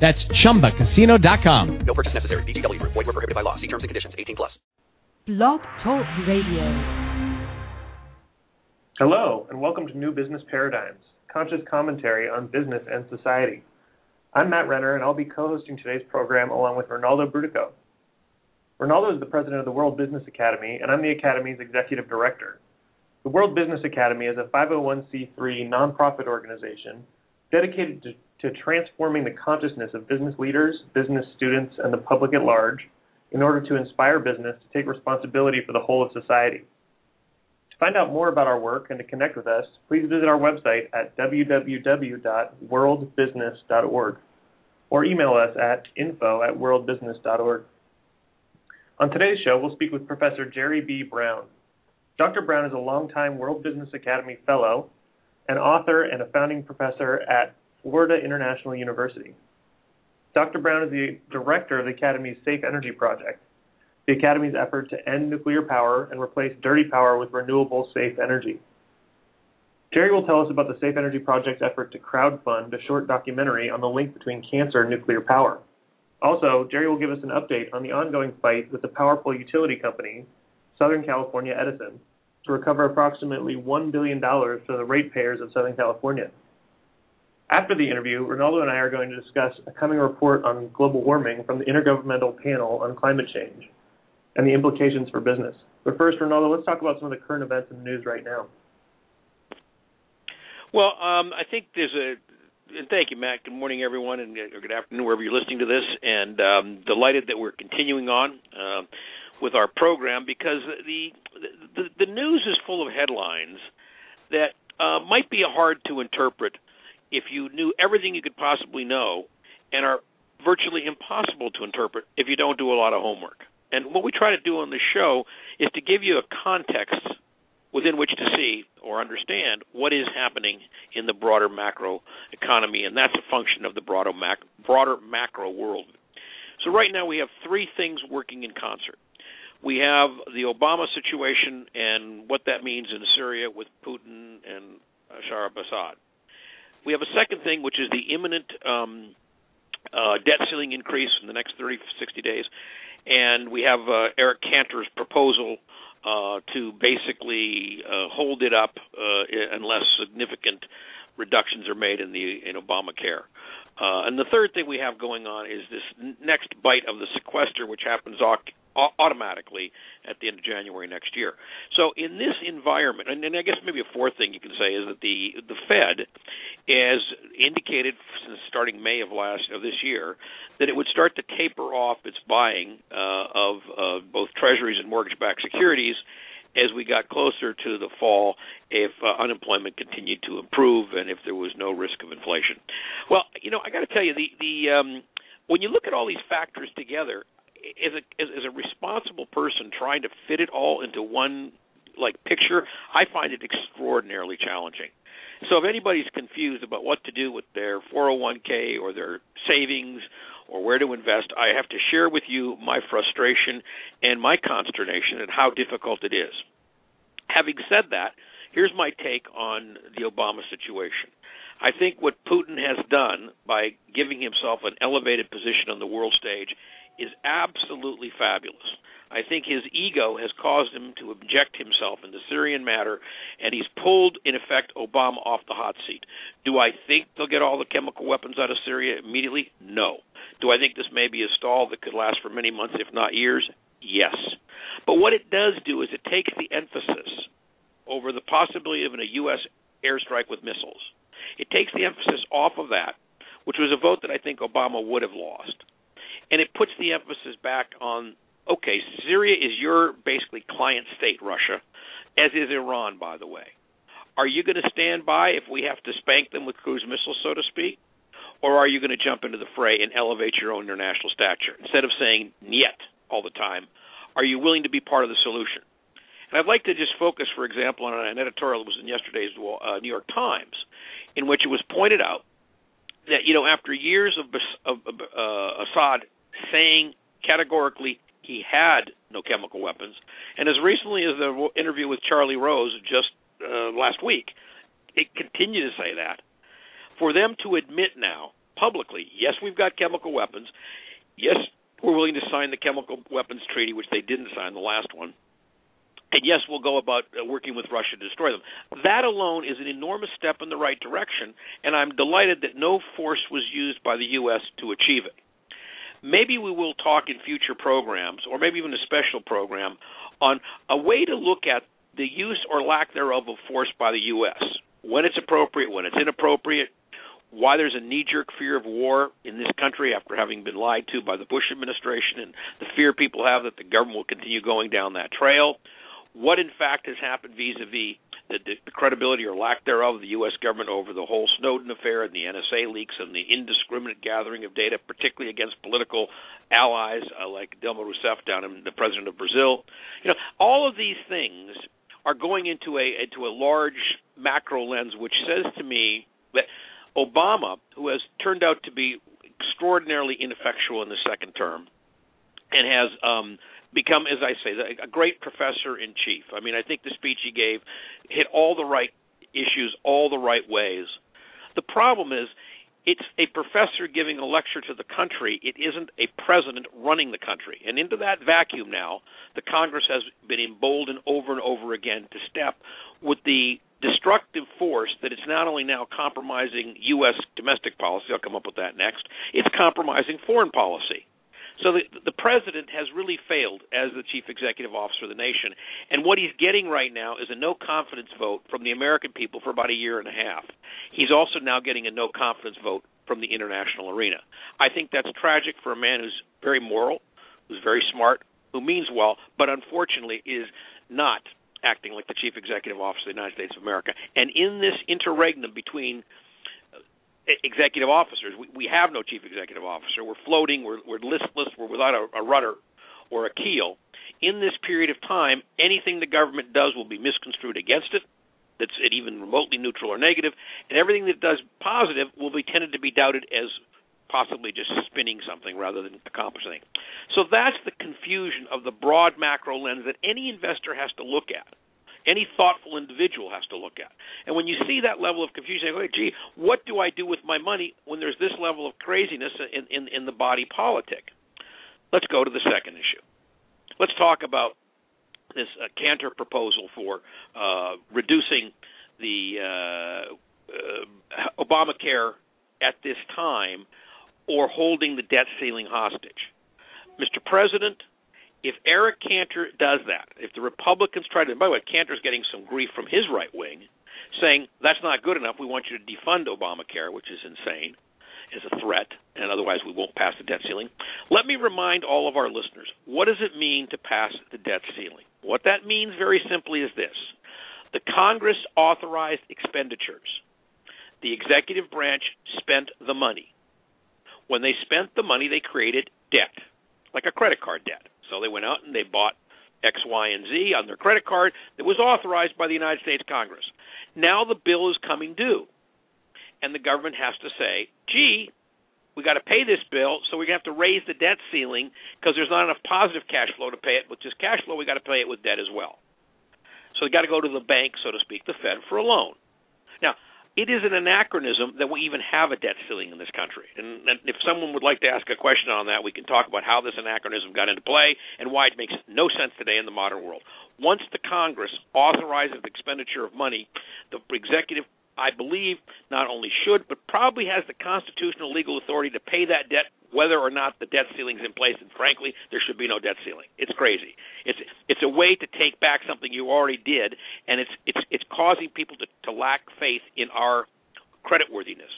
That's ChumbaCasino.com. No purchase necessary. VGW Group. Void where prohibited by law. See terms and conditions. 18+. Blog Talk Radio. Hello, and welcome to New Business Paradigms, conscious commentary on business and society. I'm Matt Renner, and I'll be co-hosting today's program along with Rinaldo Brutoco. Rinaldo is the president of the World Business Academy, and I'm the Academy's executive director. The World Business Academy is a 501c3 nonprofit organization dedicated to transforming the consciousness of business leaders, business students, and the public at large in order to inspire business to take responsibility for the whole of society. To find out more about our work and to connect with us, please visit our website at www.worldbusiness.org or email us at info@worldbusiness.org. On today's show, we'll speak with Professor Jerry B. Brown. Dr. Brown is a longtime World Business Academy fellow, an author, and a founding professor at Florida International University. Dr. Brown is the director of the Academy's Safe Energy Project, the Academy's effort to end nuclear power and replace dirty power with renewable, safe energy. Jerry will tell us about the Safe Energy Project's effort to crowdfund a short documentary on the link between cancer and nuclear power. Also, Jerry will give us an update on the ongoing fight with the powerful utility company, Southern California Edison, to recover approximately $1 billion to the ratepayers of Southern California. After the interview, Rinaldo and I are going to discuss a coming report on global warming from the Intergovernmental Panel on Climate Change and the implications for business. But first, Rinaldo, let's talk about some of the current events in the news right now. Well, I think there's and thank you, Matt. Good morning, everyone, and good afternoon, wherever you're listening to this. And delighted that we're continuing on with our program, because the news is full of headlines that might be hard to interpret if you knew everything you could possibly know, and are virtually impossible to interpret if you don't do a lot of homework. And what we try to do on the show is to give you a context within which to see or understand what is happening in the broader macro economy, and that's a function of the broader macro world. So right now we have three things working in concert. We have the Obama situation and what that means in Syria with Putin and Bashar Assad. We have a second thing, which is the imminent debt ceiling increase in the next 30, 60 days. And we have Eric Cantor's proposal to basically hold it up unless significant reductions are made in Obamacare. And the third thing we have going on is this next bite of the sequester, which happens automatically at the end of January next year. So in this environment, and I guess maybe a fourth thing you can say is that the Fed has indicated since starting May of this year that it would start to taper off its buying of both treasuries and mortgage-backed securities as we got closer to the fall, if unemployment continued to improve and if there was no risk of inflation. Well, you know, I got to tell you, when you look at all these factors together, as a responsible person trying to fit it all into one picture, I find it extraordinarily challenging. So if anybody's confused about what to do with their 401k or their savings or where to invest, I have to share with you my frustration and my consternation at how difficult it is. Having said that, here's my take on the Obama situation. I think what Putin has done by giving himself an elevated position on the world stage is absolutely fabulous. I think his ego has caused him to inject himself in the Syrian matter, and he's pulled, in effect, Obama off the hot seat. Do I think they'll get all the chemical weapons out of Syria immediately? No. Do I think this may be a stall that could last for many months, if not years? Yes. But what it does do is it takes the emphasis over the possibility of a U.S. airstrike with missiles. It takes the emphasis off of that, which was a vote that I think Obama would have lost. And it puts the emphasis back on, okay, Syria is your basically client state, Russia, as is Iran, by the way. Are you going to stand by if we have to spank them with cruise missiles, so to speak? Or are you going to jump into the fray and elevate your own international stature? Instead of saying yet all the time, Are you willing to be part of the solution? And I'd like to just focus, for example, on an editorial that was in yesterday's New York Times, in which it was pointed out that, you know, after years of Assad saying categorically he had no chemical weapons, and as recently as the interview with Charlie Rose just last week, it continued to say that. For them to admit now publicly, yes, we've got chemical weapons, yes, we're willing to sign the Chemical Weapons Treaty, which they didn't sign, the last one, and yes, we'll go about working with Russia to destroy them. That alone is an enormous step in the right direction, and I'm delighted that no force was used by the U.S. to achieve it. Maybe we will talk in future programs, or maybe even a special program, on a way to look at the use or lack thereof of force by the U.S., when it's appropriate, when it's inappropriate, why there's a knee-jerk fear of war in this country after having been lied to by the Bush administration, and the fear people have that the government will continue going down that trail. What, in fact, has happened vis-a-vis the credibility or lack thereof of the U.S. government over the whole Snowden affair and the NSA leaks and the indiscriminate gathering of data, particularly against political allies like Dilma Rousseff down in the president of Brazil. You know, all of these things are going into a large macro lens, which says to me that Obama, who has turned out to be extraordinarily ineffectual in the second term and has become, as I say, a great professor-in-chief. I mean, I think the speech he gave hit all the right issues all the right ways. The problem is it's a professor giving a lecture to the country. It isn't a president running the country. And into that vacuum now, the Congress has been emboldened over and over again to step with the destructive force that it's not only now compromising U.S. domestic policy, I'll come up with that next, it's compromising foreign policy. So the president has really failed as the chief executive officer of the nation, and what he's getting right now is a no-confidence vote from the American people for about a year and a half. He's also now getting a no-confidence vote from the international arena. I think that's tragic for a man who's very moral, who's very smart, who means well, but unfortunately is not acting like the chief executive officer of the United States of America. And in this interregnum between executive officers, we have no chief executive officer. We're floating, we're listless, we're without a rudder or a keel. In this period of time, anything the government does will be misconstrued against it, that's even remotely neutral or negative, and everything that does positive will be tended to be doubted as possibly just spinning something rather than accomplishing. So that's the confusion of the broad macro lens that any investor has to look at, any thoughtful individual has to look at. And when you see that level of confusion, you go, gee, what do I do with my money when there's this level of craziness in the body politic? Let's go to the second issue. Let's talk about this Cantor proposal for reducing the Obamacare at this time, or holding the debt ceiling hostage. Mr. President, if Eric Cantor does that, if the Republicans try to – by the way, Cantor's getting some grief from his right wing, saying that's not good enough, we want you to defund Obamacare, which is insane, is a threat, and otherwise we won't pass the debt ceiling. Let me remind all of our listeners, what does it mean to pass the debt ceiling? What that means very simply is this. The Congress authorized expenditures. The executive branch spent the money. When they spent the money, they created debt, like a credit card debt. So they went out and they bought X, Y, and Z on their credit card that was authorized by the United States Congress. Now the bill is coming due, and the government has to say, gee, we got to pay this bill, so we're going to have to raise the debt ceiling because there's not enough positive cash flow to pay it with just cash flow. We got to pay it with debt as well. So they got to go to the bank, so to speak, the Fed, for a loan. Now, it is an anachronism that we even have a debt ceiling in this country. And if someone would like to ask a question on that, we can talk about how this anachronism got into play and why it makes no sense today in the modern world. Once the Congress authorizes the expenditure of money, the executive, I believe, not only should, but probably has the constitutional legal authority to pay that debt whether or not the debt ceiling's in place. And frankly, there should be no debt ceiling. It's crazy. It's a way to take back something you already did, and it's causing people to lack faith in our creditworthiness.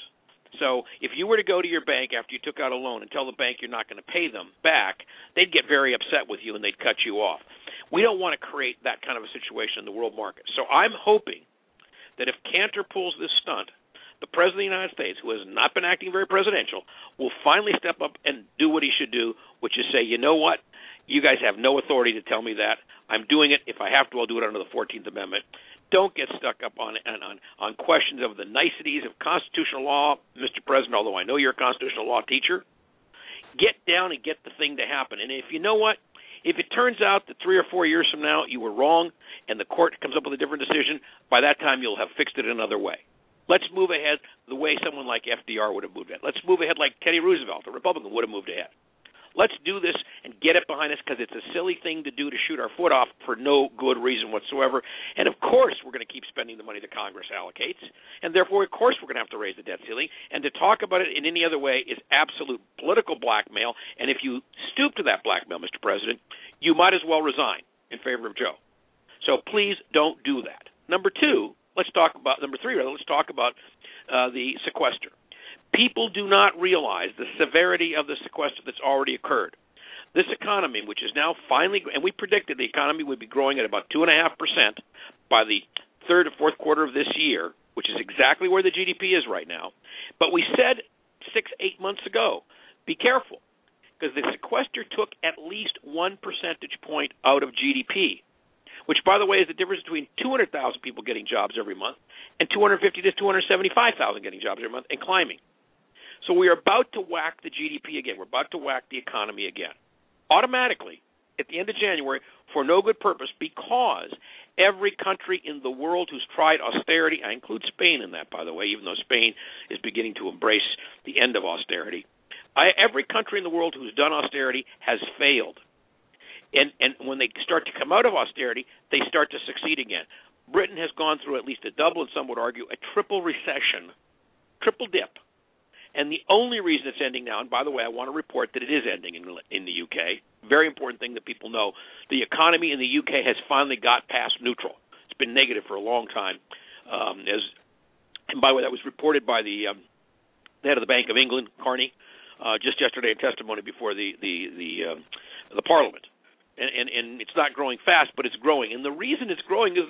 So if you were to go to your bank after you took out a loan and tell the bank you're not going to pay them back, they'd get very upset with you and they'd cut you off. We don't want to create that kind of a situation in the world market. So I'm hoping that if Cantor pulls this stunt, the President of the United States, who has not been acting very presidential, will finally step up and do what he should do, which is say, you know what, You guys have no authority to tell me that. I'm doing it. If I have to, I'll do it under the 14th Amendment. Don't get stuck up on questions of the niceties of constitutional law, Mr. President, although I know you're a constitutional law teacher. Get down and get the thing to happen. And if you know what, if it turns out that 3 or 4 years from now you were wrong and the court comes up with a different decision, by that time you'll have fixed it another way. Let's move ahead the way someone like FDR would have moved ahead. Let's move ahead like Teddy Roosevelt, the Republican, would have moved ahead. Let's do this and get it behind us, because it's a silly thing to do to shoot our foot off for no good reason whatsoever. And, of course, we're going to keep spending the money that Congress allocates. And, therefore, of course, we're going to have to raise the debt ceiling. And to talk about it in any other way is absolute political blackmail. And if you stoop to that blackmail, Mr. President, you might as well resign in favor of Joe. So please don't do that. Number three, let's talk about the sequester. People do not realize the severity of the sequester that's already occurred. This economy, which is now finally, and we predicted the economy would be growing at about 2.5% by the third or fourth quarter of this year, which is exactly where the GDP is right now. But we said 6-8 months ago, be careful, because the sequester took at least 1 percentage point out of GDP, which, by the way, is the difference between 200,000 people getting jobs every month and 250 to 275,000 getting jobs every month and climbing. So we are about to whack the GDP again. We're about to whack the economy again, automatically, at the end of January, for no good purpose, because every country in the world who's tried austerity, I include Spain in that, by the way, even though Spain is beginning to embrace the end of austerity, every country in the world who's done austerity has failed. And when they start to come out of austerity, they start to succeed again. Britain has gone through at least a double, and some would argue a triple recession, triple dip. And the only reason it's ending now, and by the way, I want to report that it is ending in the U.K., very important thing that people know, the economy in the U.K. has finally got past neutral. It's been negative for a long time. And by the way, that was reported by the head of the Bank of England, Carney, just yesterday in testimony before the Parliament. And it's not growing fast, but it's growing. And the reason it's growing is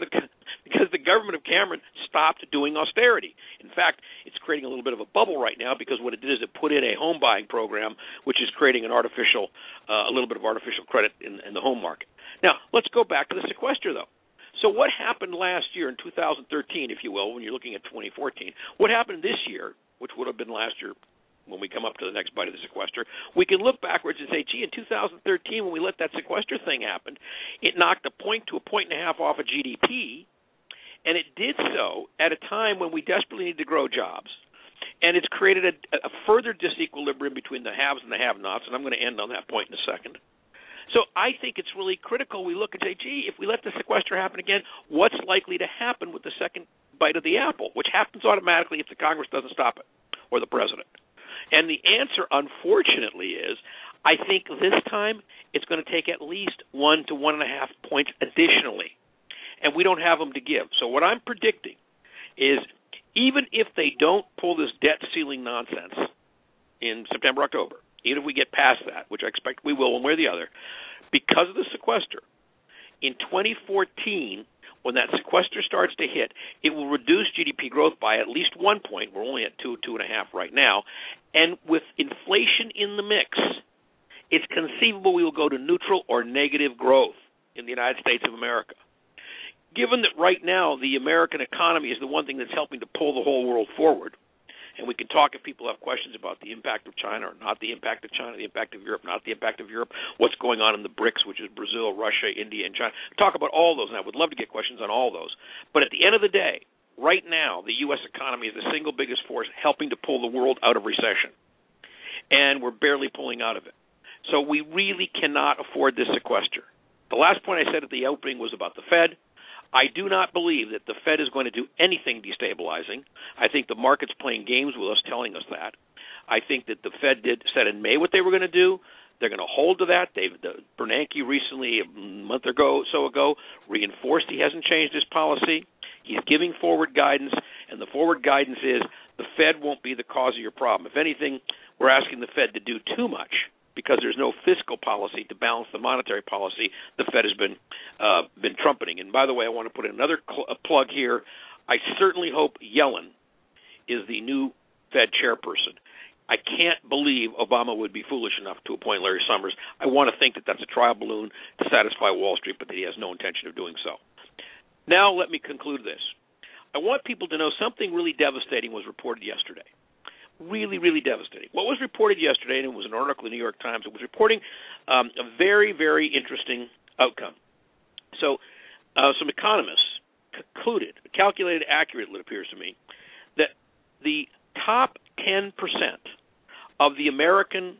because the government of Cameron stopped doing austerity. In fact, it's creating a little bit of a bubble right now, because what it did is it put in a home buying program, which is creating an artificial, a little bit of artificial credit in the home market. Now, let's go back to the sequester, though. So what happened last year in 2013, if you will, when you're looking at 2014? What happened this year, which would have been last year, when we come up to the next bite of the sequester, we can look backwards and say, gee, in 2013, when we let that sequester thing happen, it knocked 1 to 1.5 points off of GDP, and it did so at a time when we desperately need to grow jobs. And it's created a further disequilibrium between the haves and the have-nots, and I'm going to end on that point in a second. So I think it's really critical we look and say, gee, if we let the sequester happen again, what's likely to happen with the second bite of the apple, which happens automatically if the Congress doesn't stop it, or the President? And the answer, unfortunately, is I think this time it's going to take at least 1 to 1.5 points additionally, and we don't have them to give. So what I'm predicting is, even if they don't pull this debt ceiling nonsense in September, October, even if we get past that, which I expect we will one way or the other, because of the sequester, in 2014, when that sequester starts to hit, it will reduce GDP growth by at least 1 point. We're only at 2.5 right now. And with inflation in the mix, it's conceivable we will go to neutral or negative growth in the United States of America. Given that right now the American economy is the one thing that's helping to pull the whole world forward, and we can talk if people have questions about the impact of China or not the impact of China, the impact of Europe, not the impact of Europe, what's going on in the BRICS, which is Brazil, Russia, India, and China. Talk about all those, and I would love to get questions on all those. But at the end of the day, right now, the U.S. economy is the single biggest force helping to pull the world out of recession, and we're barely pulling out of it. So we really cannot afford this sequester. The last point I said at the opening was about the Fed. I do not believe that the Fed is going to do anything destabilizing. I think the market's playing games with us, telling us that. I think that the Fed said in May what they were going to do. They're going to hold to that. Bernanke recently, a month or so ago, reinforced he hasn't changed his policy. He's giving forward guidance, and the forward guidance is the Fed won't be the cause of your problem. If anything, we're asking the Fed to do too much, because there's no fiscal policy to balance the monetary policy the Fed has been trumpeting. And by the way, I want to put in another plug here. I certainly hope Yellen is the new Fed chairperson. I can't believe Obama would be foolish enough to appoint Larry Summers. I want to think that that's a trial balloon to satisfy Wall Street, but that he has no intention of doing so. Now let me conclude this. I want people to know something really devastating was reported yesterday. Really, really devastating. What was reported yesterday, and it was an article in the New York Times, it was reporting a very, very interesting outcome. So some economists concluded, calculated accurately, it appears to me, that the top 10% of the American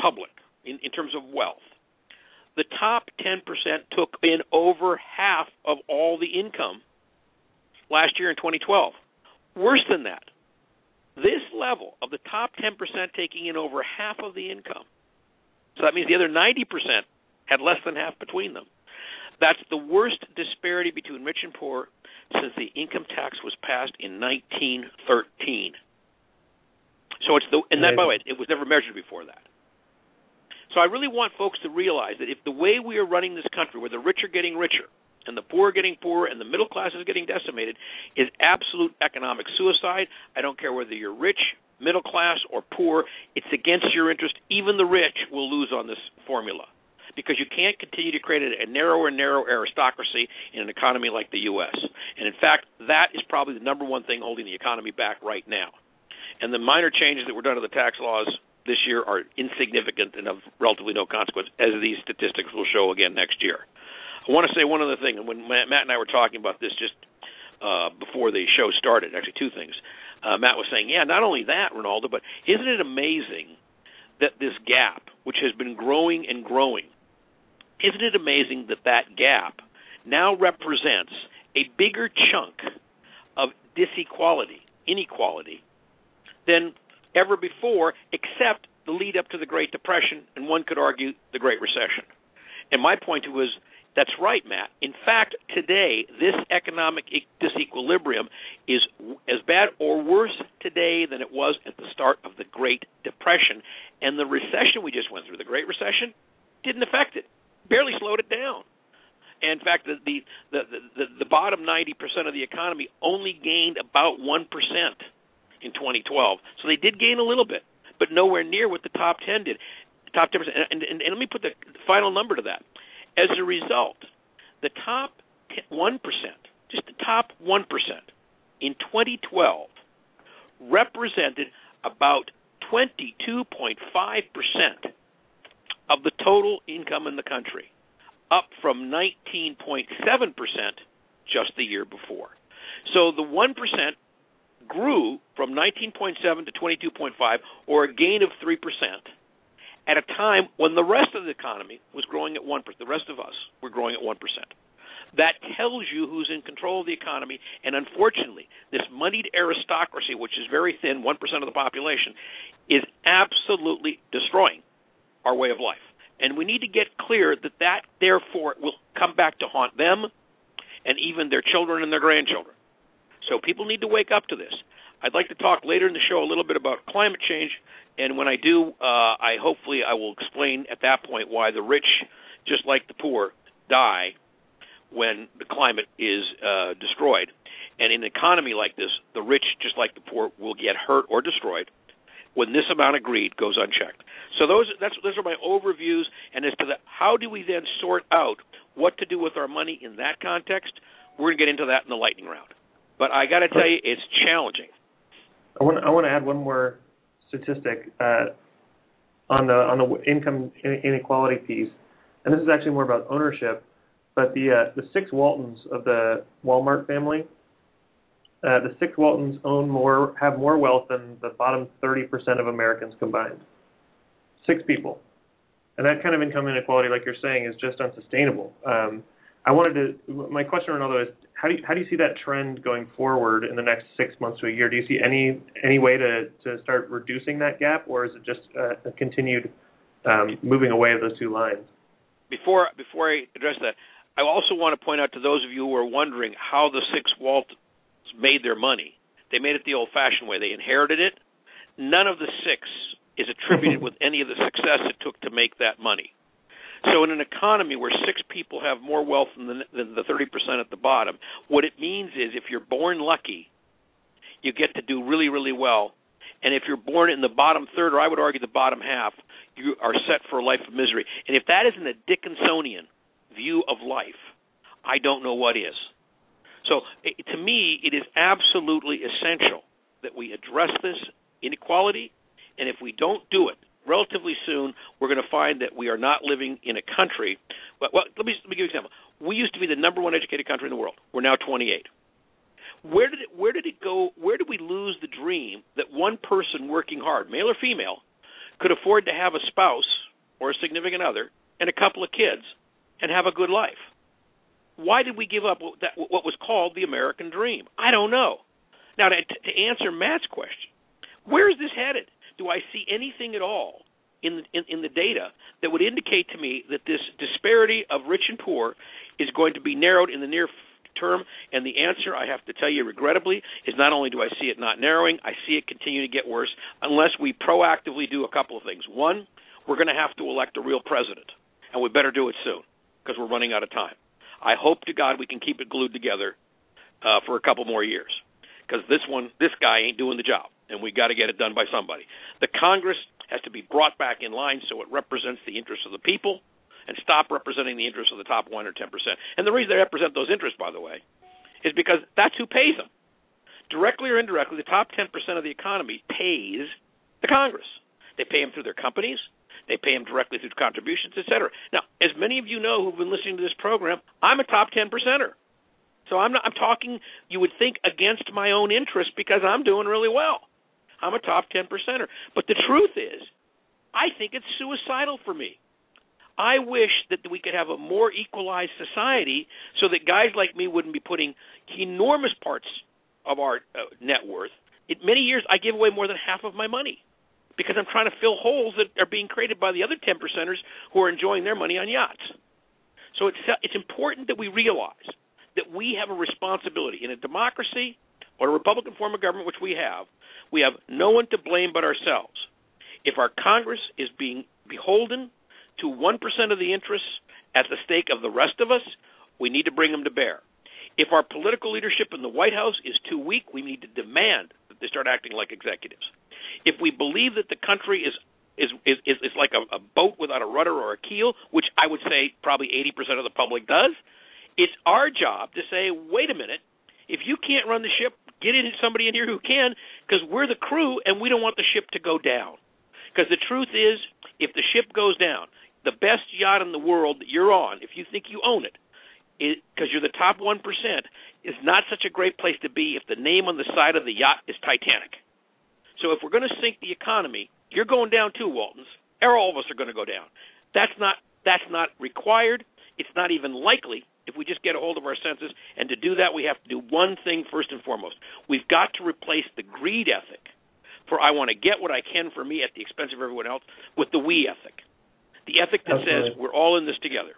public in terms of wealth, the top 10% took in over half of all the income last year in 2012. Worse than that, this level of the top 10% taking in over half of the income, so that means the other 90% had less than half between them. That's the worst disparity between rich and poor since the income tax was passed in 1913. So it's the, and that, by the way, it was never measured before that. So I really want folks to realize that if the way we are running this country, where the rich are getting richer and the poor are getting poorer and the middle class is getting decimated, is absolute economic suicide. I don't care whether you're rich, middle class, or poor. It's against your interest. Even the rich will lose on this formula, because you can't continue to create a narrower and narrower aristocracy in an economy like the U.S. And, in fact, that is probably the number one thing holding the economy back right now. And the minor changes that were done to the tax laws this year are insignificant and of relatively no consequence, as these statistics will show again next year. I want to say one other thing. And when Matt and I were talking about this just before the show started, actually two things. Matt was saying, yeah, not only that, Rinaldo, but isn't it amazing that this gap, which has been growing and growing, isn't it amazing that that gap now represents a bigger chunk of inequality, than ever before, except the lead up to the Great Depression, and one could argue the Great Recession. And my point was, that's right, Matt. In fact, today, this economic disequilibrium is as bad or worse today than it was at the start of the Great Depression. And the recession we just went through, the Great Recession, didn't affect it. Barely slowed it down. And in fact, the bottom 90% of the economy only gained about 1% in 2012. So they did gain a little bit, but nowhere near what the top 10 did. The top 10%. And let me put the final number to that. As a result, the top 1%, just the top 1% in 2012 represented about 22.5% of the total income in the country, up from 19.7% just the year before. So the 1% grew from 19.7 to 22.5, or a gain of 3%, at a time when the rest of the economy was growing at 1%. The rest of us were growing at 1%. That tells you who's in control of the economy, and unfortunately, this moneyed aristocracy, which is very thin, 1% of the population, is absolutely destroying our way of life. And we need to get clear that that, therefore, will come back to haunt them and even their children and their grandchildren. So people need to wake up to this. I'd like to talk later in the show a little bit about climate change, and when I do, I hopefully I will explain at that point why the rich, just like the poor, die when the climate is destroyed. And in an economy like this, the rich, just like the poor, will get hurt or destroyed when this amount of greed goes unchecked. So those are my overviews. And as to the, how do we then sort out what to do with our money in that context, we're going to get into that in the lightning round. But I got to tell you, it's challenging. I want to add one more statistic on the income inequality piece, and this is actually more about ownership. But the six Waltons of the Walmart family, the six Waltons have more wealth than the bottom 30% of Americans combined. Six people, and that kind of income inequality, like you're saying, is just unsustainable. My question, Rinaldo, is how do you see that trend going forward in the next 6 months to a year? Do you see any way to start reducing that gap, or is it just a continued moving away of those two lines? Before I address that, I also want to point out to those of you who are wondering how the six Waltons made their money. They made it the old-fashioned way. They inherited it. None of the six is attributed with any of the success it took to make that money. So in an economy where six people have more wealth than the 30% at the bottom, what it means is if you're born lucky, you get to do really, really well. And if you're born in the bottom third, or I would argue the bottom half, you are set for a life of misery. And if that isn't a Dickinsonian view of life, I don't know what is. So to me, it is absolutely essential that we address this inequality, and if we don't do it, relatively soon, we're going to find that we are not living in a country. Well, let me give you an example. We used to be the number one educated country in the world. We're now 28. Where did it go? Where did we lose the dream that one person working hard, male or female, could afford to have a spouse or a significant other and a couple of kids and have a good life? Why did we give up what was called the American dream? I don't know. Now, to answer Matt's question, where is this headed? Do I see anything at all in the data that would indicate to me that this disparity of rich and poor is going to be narrowed in the near term? And the answer, I have to tell you regrettably, is not only do I see it not narrowing, I see it continue to get worse unless we proactively do a couple of things. One, we're going to have to elect a real president, and we better do it soon because we're running out of time. I hope to God we can keep it glued together for a couple more years, because this guy ain't doing the job, and we got to get it done by somebody. The Congress has to be brought back in line so it represents the interests of the people and stop representing the interests of the top 1 or 10%. And the reason they represent those interests, by the way, is because that's who pays them. Directly or indirectly, the top 10% of the economy pays the Congress. They pay them through their companies. They pay them directly through contributions, et cetera. Now, as many of you know who've been listening to this program, I'm a top 10%er. So I'm talking, you would think, against my own interest because I'm doing really well. I'm a top 10%er. But the truth is, I think it's suicidal for me. I wish that we could have a more equalized society so that guys like me wouldn't be putting enormous parts of our net worth. In many years, I give away more than half of my money because I'm trying to fill holes that are being created by the other 10%ers who are enjoying their money on yachts. So it's important that we realize that we have a responsibility in a democracy or a Republican form of government, which we have no one to blame but ourselves. If our Congress is being beholden to 1% of the interests at the stake of the rest of us, we need to bring them to bear. If our political leadership in the White House is too weak, we need to demand that they start acting like executives. If we believe that the country is like a boat without a rudder or a keel, which I would say probably 80% of the public does, it's our job to say, wait a minute, if you can't run the ship, get somebody in here who can, because we're the crew and we don't want the ship to go down. Because the truth is, if the ship goes down, the best yacht in the world that you're on, if you think you own it, because you're the top 1%, is not such a great place to be if the name on the side of the yacht is Titanic. So if we're going to sink the economy, you're going down too, Waltons. All of us are going to go down. That's not required. It's not even likely. If we just get a hold of our senses, and to do that, we have to do one thing first and foremost. We've got to replace the greed ethic for I want to get what I can for me at the expense of everyone else with the we ethic, the ethic that Absolutely. Says we're all in this together.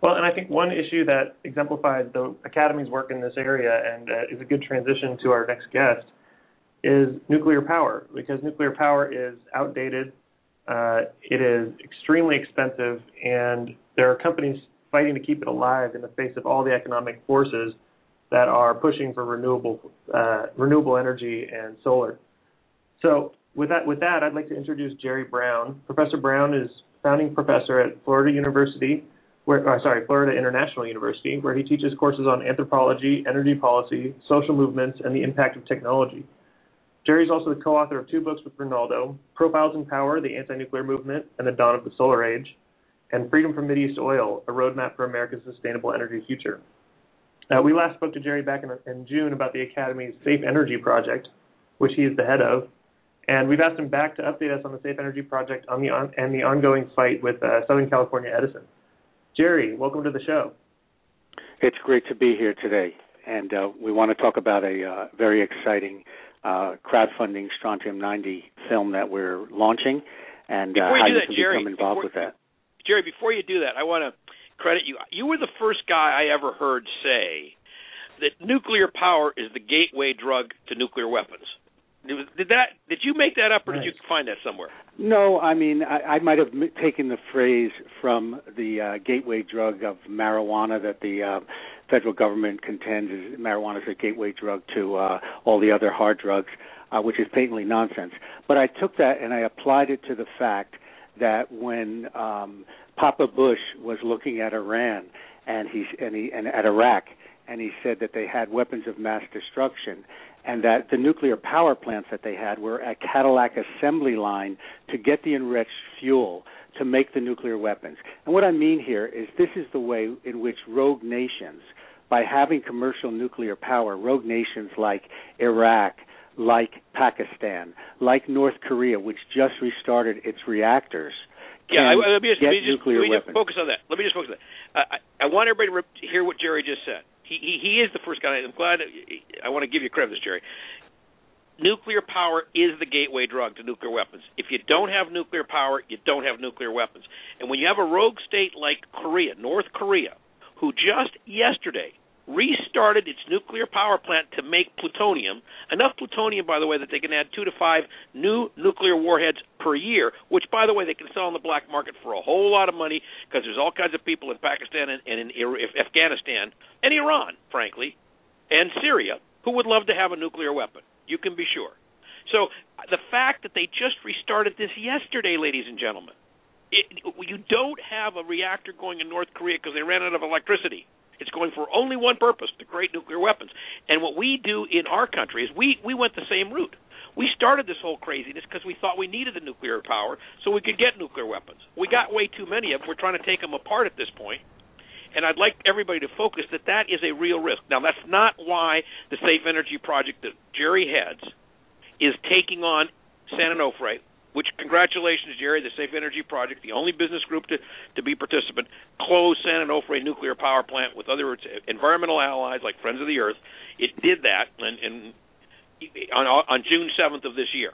Well, and I think one issue that exemplifies the Academy's work in this area and is a good transition to our next guest is nuclear power, because nuclear power is outdated. It is extremely expensive, and there are companies fighting to keep it alive in the face of all the economic forces that are pushing for renewable energy and solar. So with that, I'd like to introduce Jerry Brown. Professor Brown is founding professor at Florida International University, where he teaches courses on anthropology, energy policy, social movements, and the impact of technology. Jerry's also the co-author of two books with Rinaldo, Profiles in Power, The Anti-Nuclear Movement, and the Dawn of the Solar Age, and Freedom from Mideast Oil, A Roadmap for America's Sustainable Energy Future. We last spoke to Jerry back in June about the Academy's Safe Energy Project, which he is the head of, and we've asked him back to update us on the Safe Energy Project and the ongoing fight with Southern California Edison. Jerry, welcome to the show. It's great to be here today, and we want to talk about a very exciting crowdfunding Strontium-90 film that we're launching, and how you can become involved with that. Jerry, before you do that, I want to credit you. You were the first guy I ever heard say that nuclear power is the gateway drug to nuclear weapons. Did you make that up, or did you find that somewhere? No, I mean, I might have taken the phrase from the gateway drug of marijuana that the federal government contends is marijuana is a gateway drug to all the other hard drugs. which is patently nonsense. But I took that and I applied it to the fact that when Papa Bush was looking at Iran and at Iraq, and he said that they had weapons of mass destruction, and that the nuclear power plants that they had were a Cadillac assembly line to get the enriched fuel to make the nuclear weapons. And what I mean here is this is the way in which rogue nations, by having commercial nuclear power, rogue nations like Iraq, like Pakistan, like North Korea, which just restarted its reactors, let me just focus on that. Let me just focus on that. I want everybody to hear what Jerry just said. He is the first guy. I'm glad. I want to give you credit for this, Jerry. Nuclear power is the gateway drug to nuclear weapons. If you don't have nuclear power, you don't have nuclear weapons. And when you have a rogue state like Korea, North Korea, who just yesterday restarted its nuclear power plant to make plutonium, enough plutonium, by the way, that they can add 2 to 5 new nuclear warheads per year, which, by the way, they can sell on the black market for a whole lot of money because there's all kinds of people in Pakistan and in Afghanistan and Iran, frankly, and Syria, who would love to have a nuclear weapon. You can be sure. So the fact that they just restarted this yesterday, ladies and gentlemen, you don't have a reactor going in North Korea because they ran out of electricity. It's going for only one purpose, to create nuclear weapons. And what we do in our country is we went the same route. We started this whole craziness because we thought we needed the nuclear power so we could get nuclear weapons. We got way too many of them. We're trying to take them apart at this point. And I'd like everybody to focus that that is a real risk. Now, that's not why the Safe Energy Project that Jerry heads is taking on San Onofre, which, congratulations, Jerry, the Safe Energy Project, the only business group to be participant, closed San Onofre nuclear power plant with other environmental allies like Friends of the Earth. It did that on June 7th of this year.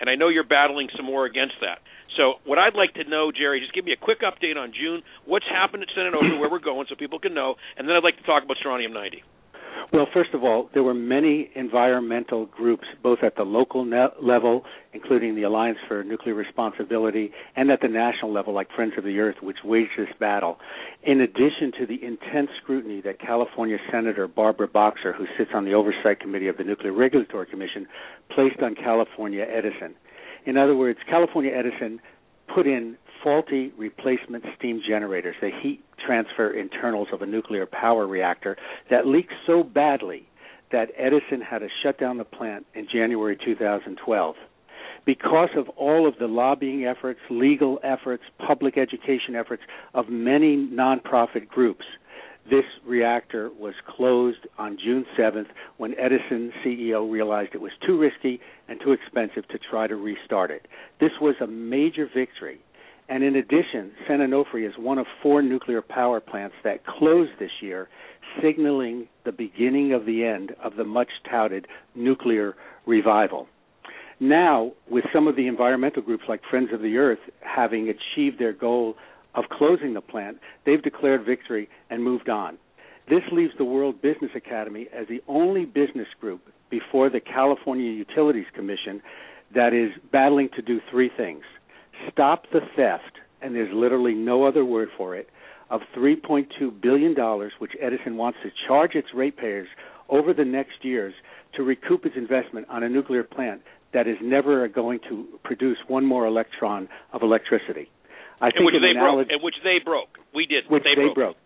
And I know you're battling some more against that. So what I'd like to know, Jerry, just give me a quick update on June, what's happened at San Onofre, where we're going so people can know, and then I'd like to talk about Strontium-90. Well, first of all, there were many environmental groups, both at the local level, including the Alliance for Nuclear Responsibility, and at the national level, like Friends of the Earth, which waged this battle. In addition to the intense scrutiny that California Senator Barbara Boxer, who sits on the Oversight Committee of the Nuclear Regulatory Commission, placed on California Edison. In other words, California Edison put in faulty replacement steam generators, the heat transfer internals of a nuclear power reactor that leaked so badly that Edison had to shut down the plant in January 2012. Because of all of the lobbying efforts, legal efforts, public education efforts of many nonprofit groups, this reactor was closed on June 7th when Edison CEO realized it was too risky and too expensive to try to restart it. This was a major victory. And in addition, San Onofre is one of 4 nuclear power plants that closed this year, signaling the beginning of the end of the much-touted nuclear revival. Now, with some of the environmental groups like Friends of the Earth having achieved their goal of closing the plant, they've declared victory and moved on. This leaves the World Business Academy as the only business group before the California Utilities Commission that is battling to do 3 things. Stop the theft, and there's literally no other word for it, of $3.2 billion, which Edison wants to charge its ratepayers over the next years to recoup its investment on a nuclear plant that is never going to produce one more electron of electricity. Which they broke. We did. Which they broke.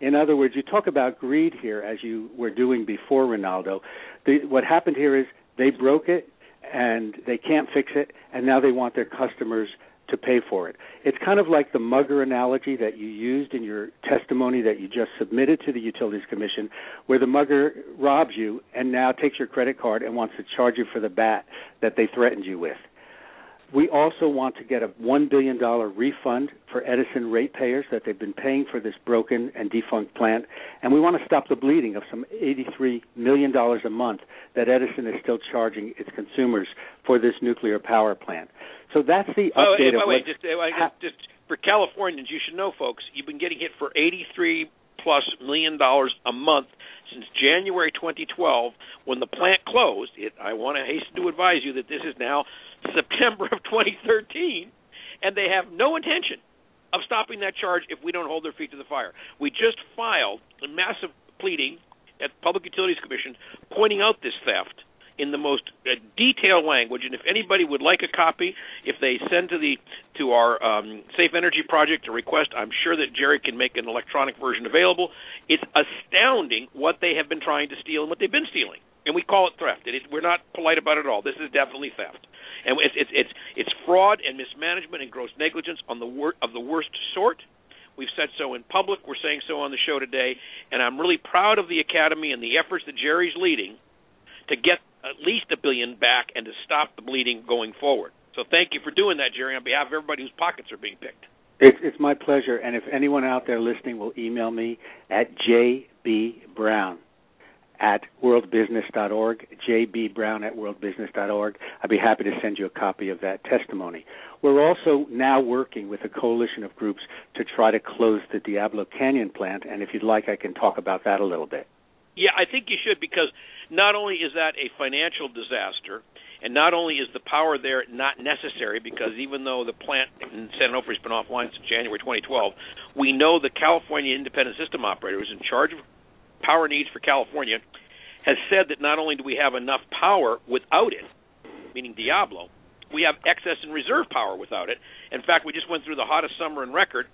In other words, you talk about greed here, as you were doing before, Rinaldo. What happened here is they broke it, and they can't fix it, and now they want their customers to pay for it. It's kind of like the mugger analogy that you used in your testimony that you just submitted to the Utilities Commission, where the mugger robs you and now takes your credit card and wants to charge you for the bat that they threatened you with. We also want to get a $1 billion refund for Edison ratepayers that they've been paying for this broken and defunct plant, and we want to stop the bleeding of some $83 million a month that Edison is still charging its consumers for this nuclear power plant. So that's the update. By the way, just for Californians, you should know, folks, you've been getting hit for $83+ million a month since January 2012 when the plant closed. I want to hasten to advise you that this is now September of 2013, and they have no intention of stopping that charge if we don't hold their feet to the fire. We just filed a massive pleading at the Public Utilities Commission pointing out this theft in the most detailed language. And if anybody would like a copy, if they send to our Safe Energy Project a request, I'm sure that Jerry can make an electronic version available. It's astounding what they have been trying to steal and what they've been stealing. And we call it theft. We're not polite about it at all. This is definitely theft, and it's fraud and mismanagement and gross negligence of the worst sort. We've said so in public. We're saying so on the show today, and I'm really proud of the Academy and the efforts that Jerry's leading to get at least $1 billion back and to stop the bleeding going forward. So thank you for doing that, Jerry, on behalf of everybody whose pockets are being picked. It's my pleasure, and if anyone out there listening will email me at jbbrown@worldbusiness.org, jbbrown@worldbusiness.org. I'd be happy to send you a copy of that testimony. We're also now working with a coalition of groups to try to close the Diablo Canyon plant, and if you'd like, I can talk about that a little bit. Yeah, I think you should, because not only is that a financial disaster, and not only is the power there not necessary, because even though the plant in San Onofre has been offline since January 2012, we know the California Independent System Operator is in charge of power needs for California, has said that not only do we have enough power without it, meaning Diablo, we have excess and reserve power without it. In fact, we just went through the hottest summer in record,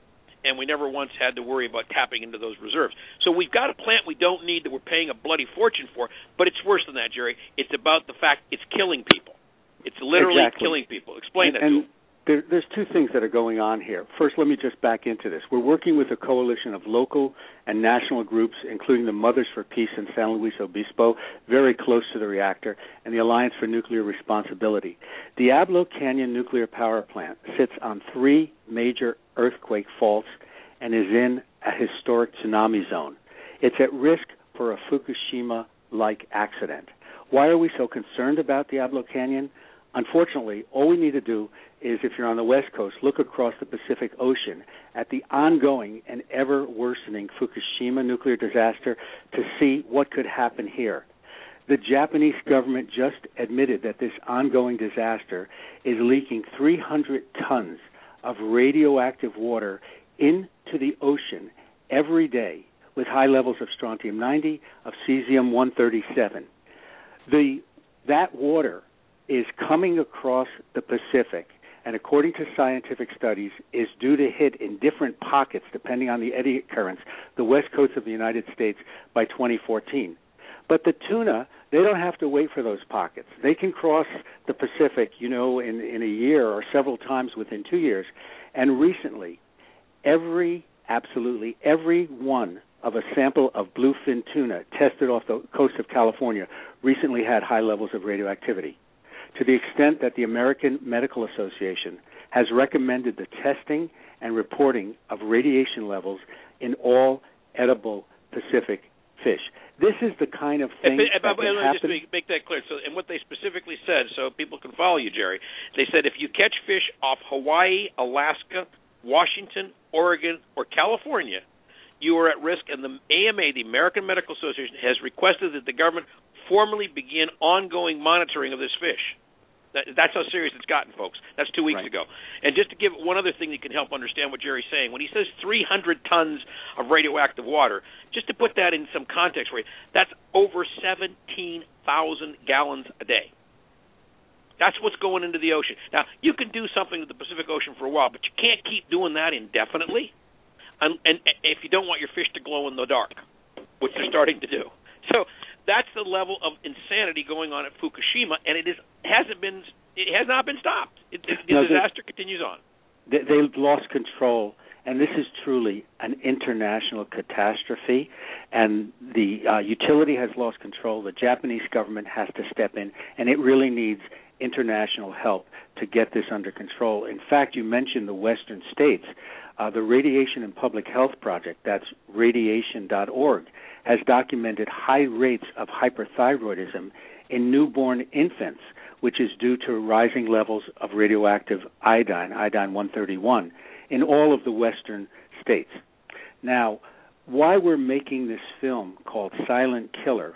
and we never once had to worry about tapping into those reserves. So we've got a plant we don't need that we're paying a bloody fortune for, but it's worse than that, Jerry. It's about the fact it's killing people. It's literally killing people. Explain that to them. There's two things that are going on here. First, let me just back into this. We're working with a coalition of local and national groups, including the Mothers for Peace in San Luis Obispo, very close to the reactor, and the Alliance for Nuclear Responsibility. Diablo Canyon Nuclear Power Plant sits on 3 major earthquake faults and is in a historic tsunami zone. It's at risk for a Fukushima-like accident. Why are we so concerned about Diablo Canyon? Unfortunately, all we need to do is, if you're on the West Coast, look across the Pacific Ocean at the ongoing and ever-worsening Fukushima nuclear disaster to see what could happen here. The Japanese government just admitted that this ongoing disaster is leaking 300 tons of radioactive water into the ocean every day with high levels of strontium-90, of cesium-137. That water is coming across the Pacific, and according to scientific studies, is due to hit in different pockets, depending on the eddy currents, the west coast of the United States by 2014. But the tuna, they don't have to wait for those pockets. They can cross the Pacific, in a year or several times within 2 years. And recently, absolutely every one of a sample of bluefin tuna tested off the coast of California recently had high levels of radioactivity, to the extent that the American Medical Association has recommended the testing and reporting of radiation levels in all edible Pacific fish. This is the kind of thing that can happen. Just to make that clear, so, and what they specifically said, so people can follow you, Jerry, they said if you catch fish off Hawaii, Alaska, Washington, Oregon, or California, you are at risk, and the AMA, the American Medical Association, has requested that the government formally begin ongoing monitoring of this fish. That's how serious it's gotten, folks. That's 2 weeks ago. And just to give one other thing that can help understand what Jerry's saying, when he says 300 tons of radioactive water, just to put that in some context for you, that's over 17,000 gallons a day. That's what's going into the ocean. Now, you can do something to the Pacific Ocean for a while, but you can't keep doing that indefinitely, and if you don't want your fish to glow in the dark, which they're starting to do. So that's the level of insanity going on at Fukushima, and it has not been stopped. The disaster continues on. They've lost control, and this is truly an international catastrophe, and the utility has lost control. The Japanese government has to step in, and it really needs international help to get this under control. In fact, you mentioned the Western states. The Radiation and Public Health Project, that's radiation.org, has documented high rates of hyperthyroidism in newborn infants, which is due to rising levels of radioactive iodine-131, in all of the Western states. Now, why we're making this film called Silent Killer,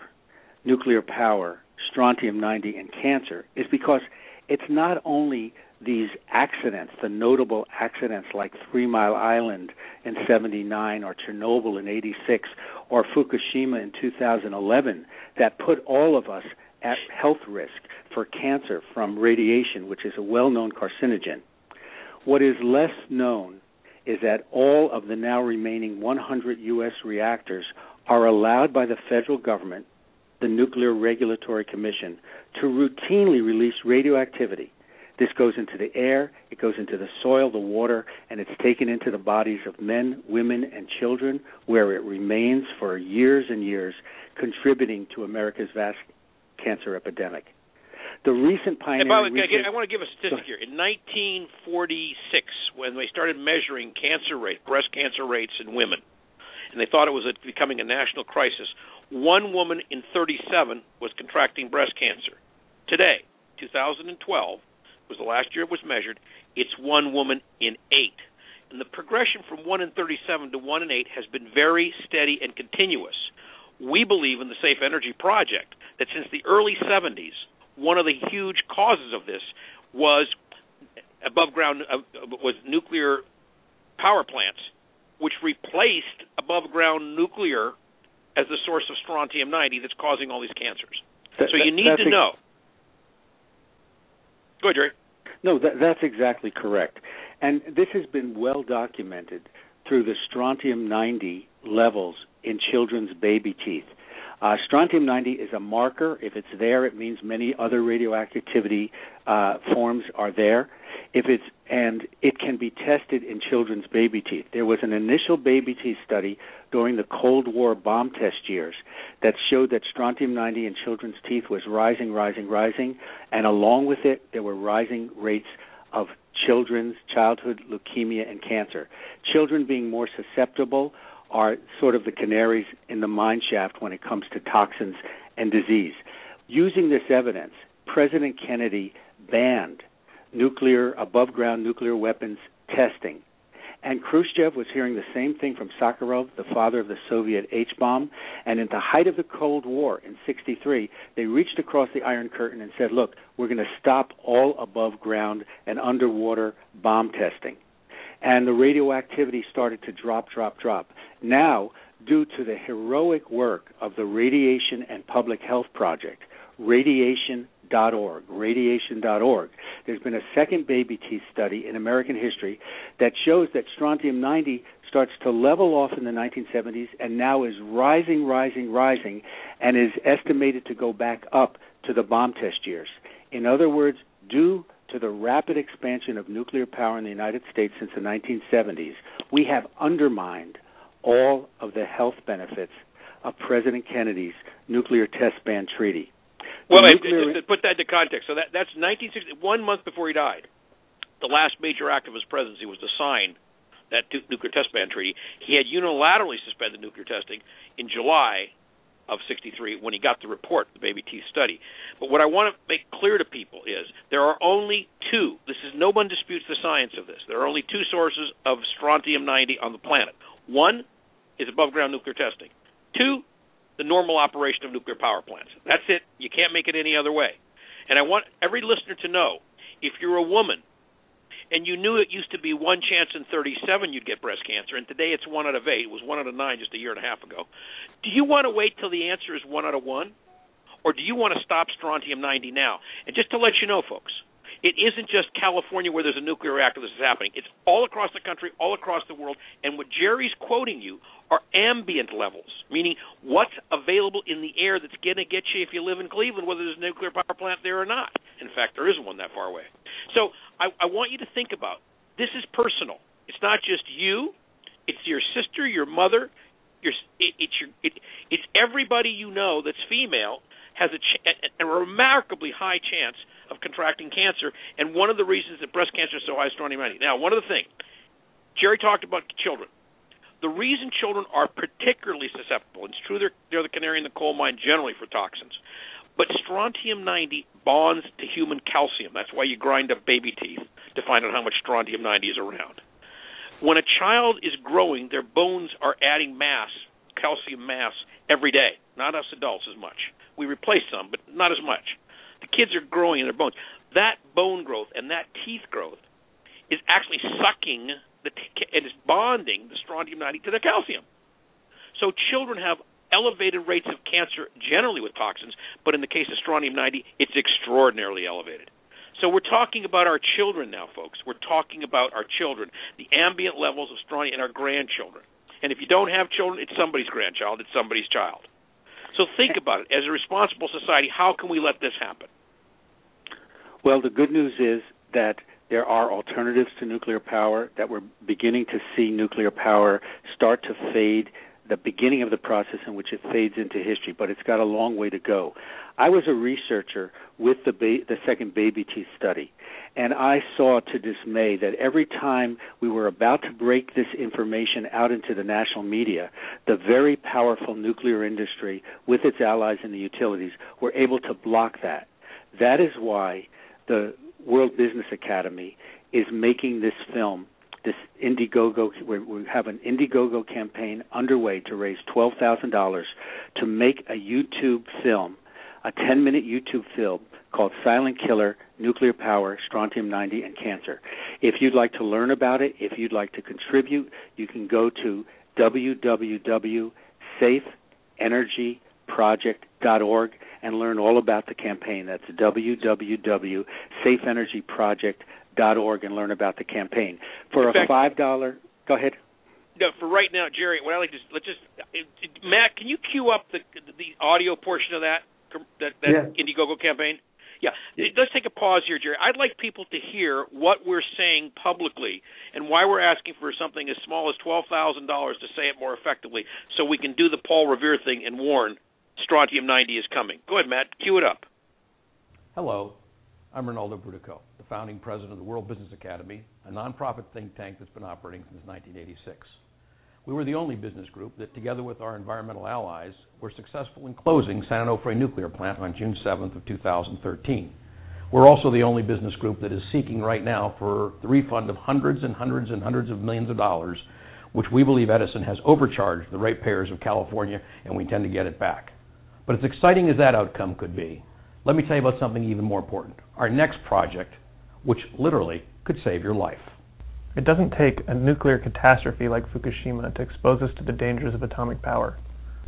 Nuclear Power, Strontium-90, and Cancer is because it's not only these accidents, the notable accidents like 3 Mile Island in 1979 or Chernobyl in 1986 or Fukushima in 2011 that put all of us at health risk for cancer from radiation, which is a well-known carcinogen. What is less known is that all of the now remaining 100 U.S. reactors are allowed by the federal government, the Nuclear Regulatory Commission, to routinely release radioactivity. This goes into the air, it goes into the soil, the water, and it's taken into the bodies of men, women, and children, where it remains for years and years, contributing to America's vast cancer epidemic. The recent pioneering... I want to give a statistic here. In 1946, when they started measuring cancer rates, breast cancer rates in women, and they thought it was becoming a national crisis, one woman in 37 was contracting breast cancer. Today, 2012, was the last year it was measured, it's one woman in 8. And the progression from 1 in 37 to 1 in 8 has been very steady and continuous. We believe in the Safe Energy Project that since the early 70s, one of the huge causes of this was above ground was nuclear power plants, which replaced above ground nuclear as the source of strontium-90 that's causing all these cancers. So you need to know. Go ahead, Jerry. No, that's exactly correct. And this has been well documented through the strontium-90 levels in children's baby teeth. Strontium-90 is a marker. If it's there, it means many other radioactivity forms are there. And it can be tested in children's baby teeth. There was an initial baby teeth study during the Cold War bomb test years that showed that strontium-90 in children's teeth was rising, and along with it, there were rising rates of childhood leukemia and cancer. Children being more susceptible are sort of the canaries in the mine shaft when it comes to toxins and disease. Using this evidence, President Kennedy banned above-ground nuclear weapons testing. And Khrushchev was hearing the same thing from Sakharov, the father of the Soviet H-bomb. And at the height of the Cold War in 1963, they reached across the Iron Curtain and said, look, we're going to stop all above-ground and underwater bomb testing. And the radioactivity started to drop. Now, due to the heroic work of the Radiation and Public Health Project, radiation.org, there's been a second baby teeth study in American history that shows that strontium-90 starts to level off in the 1970s and now is rising, and is estimated to go back up to the bomb test years. In other words, due to the rapid expansion of nuclear power in the United States since the 1970s, we have undermined all of the health benefits of President Kennedy's nuclear test ban treaty. Well, to put that into context, so that's 1960, 1 month before he died, the last major act of his presidency was to sign that nuclear test ban treaty. He had unilaterally suspended nuclear testing in July of 1963 when he got the report, the baby teeth study. But what I want to make clear to people is there are only two. No one disputes the science of this. There are only two sources of strontium-90 on the planet. One is above-ground nuclear testing. Two, the normal operation of nuclear power plants. That's it. You can't make it any other way. And I want every listener to know, if you're a woman and you knew it used to be one chance in 37 you'd get breast cancer, and today it's 1 out of 8. It was 1 out of 9 just a year and a half ago. Do you want to wait till the answer is 1 out of 1? Or do you want to stop strontium-90 now? And just to let you know, folks, it isn't just California where there's a nuclear reactor this is happening. It's all across the country, all across the world, and what Jerry's quoting you are ambient levels, meaning what's available in the air that's going to get you if you live in Cleveland, whether there's a nuclear power plant there or not. In fact, there isn't one that far away. So I want you to think about, this is personal. It's not just you. It's your sister, your mother. It's everybody you know that's female has a remarkably high chance of contracting cancer, and one of the reasons that breast cancer is so high is strontium-90. Now, one other thing. Jerry talked about children. The reason children are particularly susceptible, and it's true they're the canary in the coal mine generally for toxins, but strontium-90 bonds to human calcium. That's why you grind up baby teeth to find out how much strontium-90 is around. When a child is growing, their bones are adding mass, calcium mass, every day. Not us adults as much. We replace some, but not as much. The kids are growing in their bones. That bone growth and that teeth growth is actually sucking and is bonding the strontium-90 to the calcium. So children have elevated rates of cancer generally with toxins, but in the case of strontium-90, it's extraordinarily elevated. So we're talking about our children now, folks. We're talking about our children, the ambient levels of strontium in our grandchildren. And if you don't have children, it's somebody's grandchild, it's somebody's child. So think about it. As a responsible society, how can we let this happen? Well, the good news is that there are alternatives to nuclear power, that we're beginning to see nuclear power start to fade, the beginning of the process in which it fades into history, but it's got a long way to go. I was a researcher with the second baby teeth study, and I saw to dismay that every time we were about to break this information out into the national media, the very powerful nuclear industry with its allies in the utilities were able to block that. That is why the World Business Academy is making this film, this Indiegogo. We have an Indiegogo campaign underway to raise $12,000 to make a YouTube film, a 10-minute YouTube film called Silent Killer, Nuclear Power, Strontium-90, and Cancer. If you'd like to learn about it, if you'd like to contribute, you can go to www.safeenergyproject.org and learn all about the campaign. That's www.safeenergyproject.org and learn about the campaign. For a $5, go ahead. No, for right now, Jerry, what I like to Matt, can you cue up the audio portion of that Indiegogo campaign? Yeah, let's take a pause here, Jerry. I'd like people to hear what we're saying publicly and why we're asking for something as small as $12,000 to say it more effectively, so we can do the Paul Revere thing and warn Strontium-90 is coming. Go ahead, Matt. Cue it up. Hello, I'm Rinaldo Brutoco, the founding president of the World Business Academy, a nonprofit think tank that's been operating since 1986. We were the only business group that, together with our environmental allies, were successful in closing San Onofre nuclear plant on June 7th of 2013. We're also the only business group that is seeking right now for the refund of hundreds and hundreds and hundreds of millions of dollars, which we believe Edison has overcharged the ratepayers of California, and we intend to get it back. But as exciting as that outcome could be, let me tell you about something even more important, our next project, which literally could save your life. It doesn't take a nuclear catastrophe like Fukushima to expose us to the dangers of atomic power.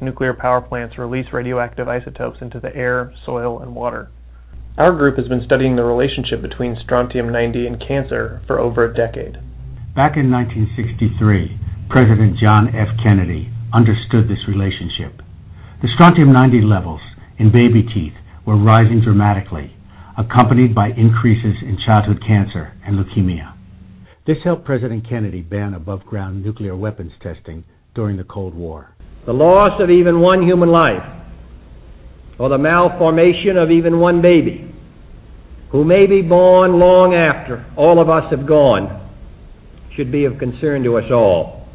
Nuclear power plants release radioactive isotopes into the air, soil, and water. Our group has been studying the relationship between strontium-90 and cancer for over a decade. Back in 1963, President John F. Kennedy understood this relationship. The strontium-90 levels in baby teeth were rising dramatically, accompanied by increases in childhood cancer and leukemia. This helped President Kennedy ban above-ground nuclear weapons testing during the Cold War. The loss of even one human life, or the malformation of even one baby, who may be born long after all of us have gone, should be of concern to us all.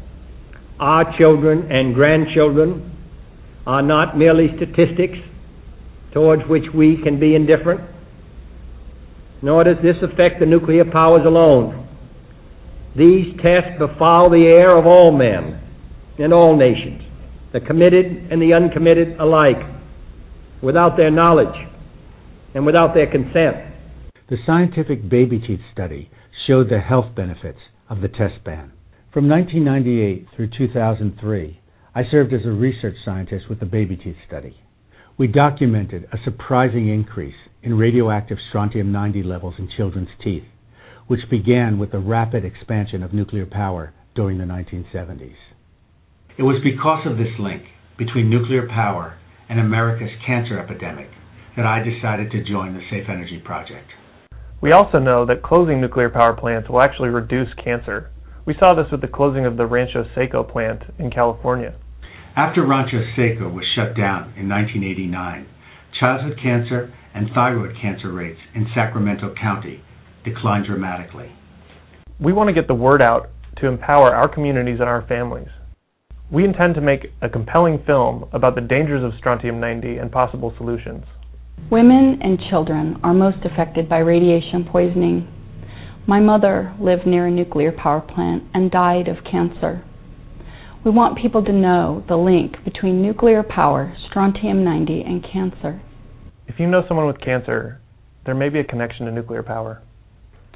Our children and grandchildren are not merely statistics towards which we can be indifferent, nor does this affect the nuclear powers alone. These tests befoul the air of all men and all nations, the committed and the uncommitted alike, without their knowledge and without their consent. The scientific baby teeth study showed the health benefits of the test ban. From 1998 through 2003, I served as a research scientist with the baby teeth study. We documented a surprising increase in radioactive strontium-90 levels in children's teeth, which began with the rapid expansion of nuclear power during the 1970s. It was because of this link between nuclear power and America's cancer epidemic that I decided to join the Safe Energy Project. We also know that closing nuclear power plants will actually reduce cancer. We saw this with the closing of the Rancho Seco plant in California. After Rancho Seco was shut down in 1989, childhood cancer and thyroid cancer rates in Sacramento County declined dramatically. We want to get the word out to empower our communities and our families. We intend to make a compelling film about the dangers of strontium-90 and possible solutions. Women and children are most affected by radiation poisoning. My mother lived near a nuclear power plant and died of cancer. We want people to know the link between nuclear power, strontium-90, and cancer. If you know someone with cancer, there may be a connection to nuclear power.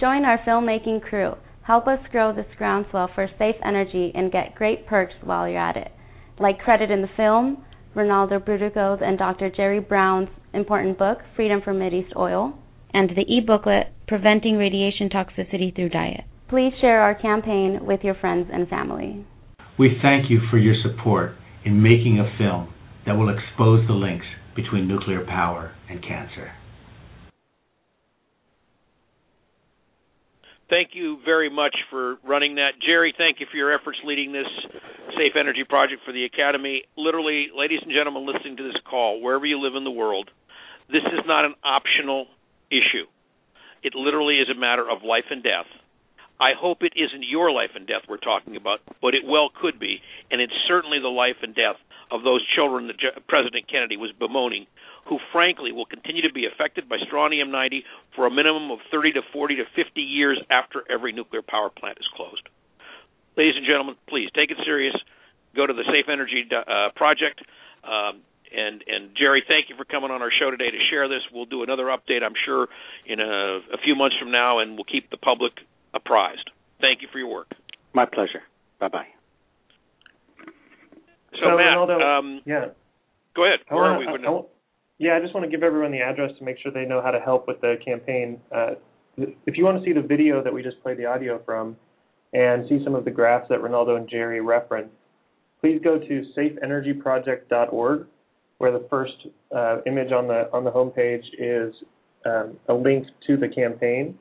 Join our filmmaking crew. Help us grow this groundswell for safe energy and get great perks while you're at it, like credit in the film, Rinaldo Brutoco's and Dr. Jerry Brown's important book, Freedom from Mideast Oil, and the e-booklet, Preventing Radiation Toxicity Through Diet. Please share our campaign with your friends and family. We thank you for your support in making a film that will expose the links between nuclear power and cancer. Thank you very much for running that. Jerry, thank you for your efforts leading this Safe Energy Project for the Academy. Literally, ladies and gentlemen listening to this call, wherever you live in the world, this is not an optional issue. It literally is a matter of life and death. I hope it isn't your life and death we're talking about, but it well could be, and it's certainly the life and death of those children that President Kennedy was bemoaning, who frankly will continue to be affected by strontium-90 for a minimum of 30 to 40 to 50 years after every nuclear power plant is closed. Ladies and gentlemen, please take it serious. Go to the Safe Energy Project. And Jerry, thank you for coming on our show today to share this. We'll do another update, I'm sure, in a few months from now, and we'll keep the public apprised. Thank you for your work. My pleasure. Bye-bye. So Matt, go ahead. I just want to give everyone the address to make sure they know how to help with the campaign. If you want to see the video that we just played the audio from and see some of the graphs that Rinaldo and Jerry referenced, please go to safeenergyproject.org, where the first image on the homepage is a link to the campaign.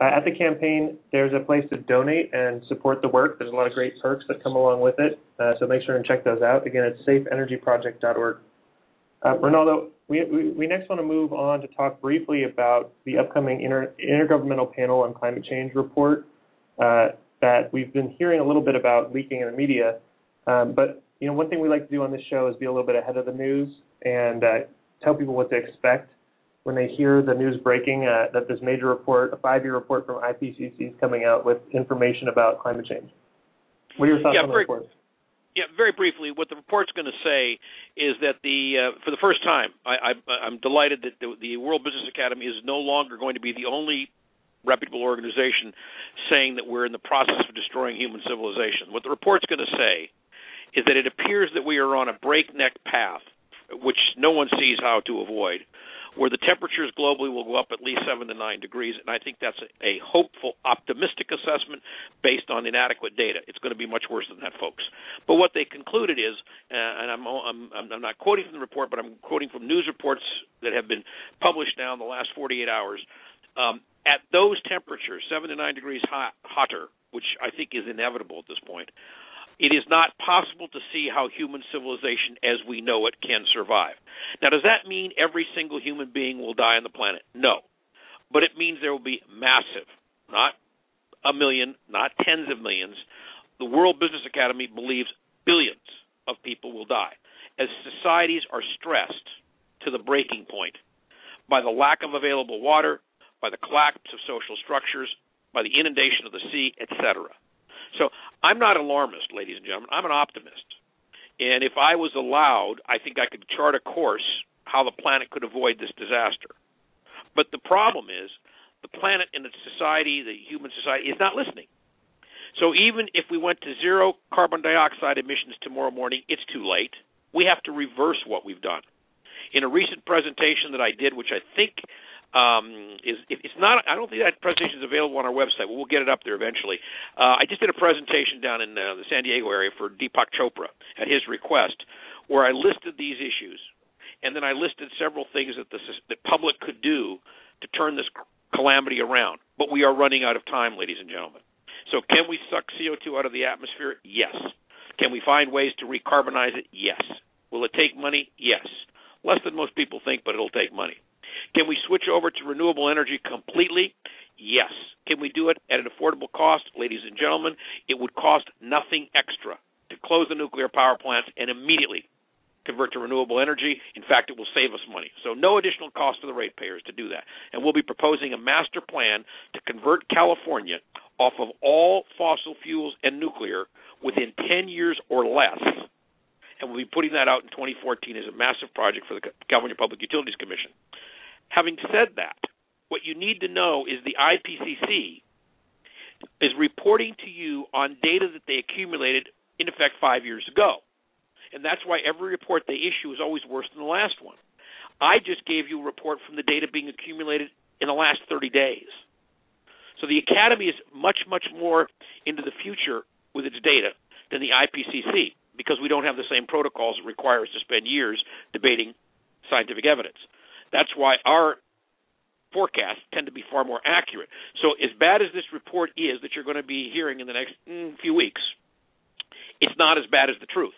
At the campaign, there's a place to donate and support the work. There's a lot of great perks that come along with it, so make sure and check those out. Again, it's safeenergyproject.org. Rinaldo, we next want to move on to talk briefly about the upcoming Intergovernmental Panel on Climate Change report that we've been hearing a little bit about leaking in the media. But you know, one thing we like to do on this show is be a little bit ahead of the news and tell people what to expect when they hear the news breaking that this major report, a 5-year report from IPCC, is coming out with information about climate change. What are your thoughts on the report? Yeah, very briefly, what the report's going to say is that for the first time, I'm delighted that the World Business Academy is no longer going to be the only reputable organization saying that we're in the process of destroying human civilization. What the report's going to say is that it appears that we are on a breakneck path, which no one sees how to avoid, where the temperatures globally will go up at least 7 to 9 degrees, and I think that's a hopeful, optimistic assessment based on inadequate data. It's going to be much worse than that, folks. But what they concluded is, and I'm not quoting from the report, but I'm quoting from news reports that have been published now in the last 48 hours, at those temperatures, 7 to 9 degrees hotter, which I think is inevitable at this point, it is not possible to see how human civilization as we know it can survive. Now, does that mean every single human being will die on the planet? No. But it means there will be massive, not a million, not tens of millions. The World Business Academy believes billions of people will die as societies are stressed to the breaking point by the lack of available water, by the collapse of social structures, by the inundation of the sea, etc. So I'm not alarmist, ladies and gentlemen. I'm an optimist. And if I was allowed, I think I could chart a course how the planet could avoid this disaster. But the problem is the planet and its society, the human society, is not listening. So even if we went to zero carbon dioxide emissions tomorrow morning, it's too late. We have to reverse what we've done. In a recent presentation that I did, which I think it's not. I don't think that presentation is available on our website, but we'll get it up there eventually. I just did a presentation down in the San Diego area for Deepak Chopra at his request, where I listed these issues, and then I listed several things that the public could do to turn this calamity around. But we are running out of time, ladies and gentlemen. So can we suck CO2 out of the atmosphere? Yes. Can we find ways to recarbonize it? Yes. Will it take money? Yes. Less than most people think, but it'll take money. Can we switch over to renewable energy completely? Yes. Can we do it at an affordable cost? Ladies and gentlemen, it would cost nothing extra to close the nuclear power plants and immediately convert to renewable energy. In fact, it will save us money. So no additional cost to the ratepayers to do that. And we'll be proposing a master plan to convert California off of all fossil fuels and nuclear within 10 years or less. And we'll be putting that out in 2014 as a massive project for the California Public Utilities Commission. Having said that, what you need to know is the IPCC is reporting to you on data that they accumulated, in effect, 5 years ago. and that's why every report they issue is always worse than the last one. I just gave you a report from the data being accumulated in the last 30 days. So the Academy is much, much more into the future with its data than the IPCC, because we don't have the same protocols it requires to spend years debating scientific evidence. That's why our forecasts tend to be far more accurate. So as bad as this report is that you're going to be hearing in the next few weeks, it's not as bad as the truth.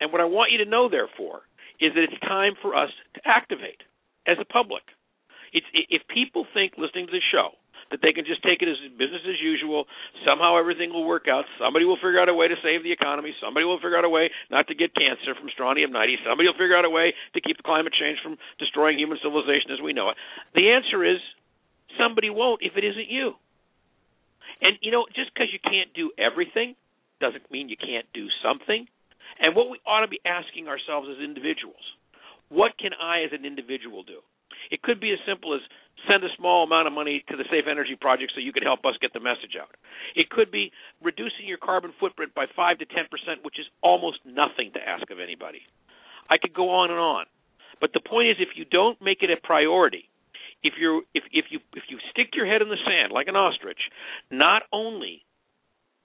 And what I want you to know, therefore, is that it's time for us to activate as a public. If people think listening to the show that they can just take it as business as usual, somehow everything will work out, somebody will figure out a way to save the economy, somebody will figure out a way not to get cancer from strontium 90, somebody will figure out a way to keep the climate change from destroying human civilization as we know it. The answer is somebody won't if it isn't you. And, you know, just because you can't do everything doesn't mean you can't do something. And what we ought to be asking ourselves as individuals, what can I as an individual do? It could be as simple as send a small amount of money to the Safe Energy Project so you can help us get the message out. It could be reducing your carbon footprint by 5 to 10%, which is almost nothing to ask of anybody. I could go on and on. But the point is, if you don't make it a priority, if you stick your head in the sand like an ostrich, not only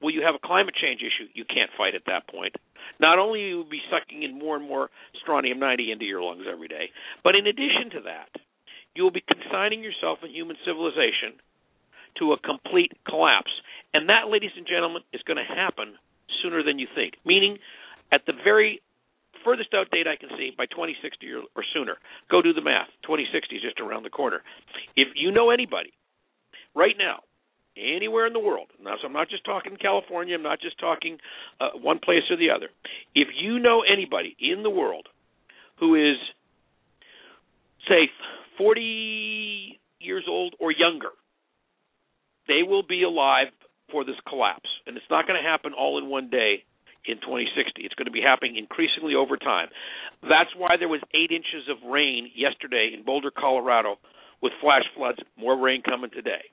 will you have a climate change issue you can't fight at that point, not only will you be sucking in more and more strontium-90 into your lungs every day, but in addition to that, you will be consigning yourself and human civilization to a complete collapse. And that, ladies and gentlemen, is going to happen sooner than you think, meaning at the very furthest out date I can see, by 2060 or sooner. Go do the math. 2060 is just around the corner. If you know anybody right now, anywhere in the world, now, so I'm not just talking California, I'm not just talking one place or the other. If you know anybody in the world who is, say, 40 years old or younger, they will be alive for this collapse. And it's not going to happen all in one day in 2060. It's going to be happening increasingly over time. That's why there was 8 inches of rain yesterday in Boulder, Colorado, with flash floods, more rain coming today.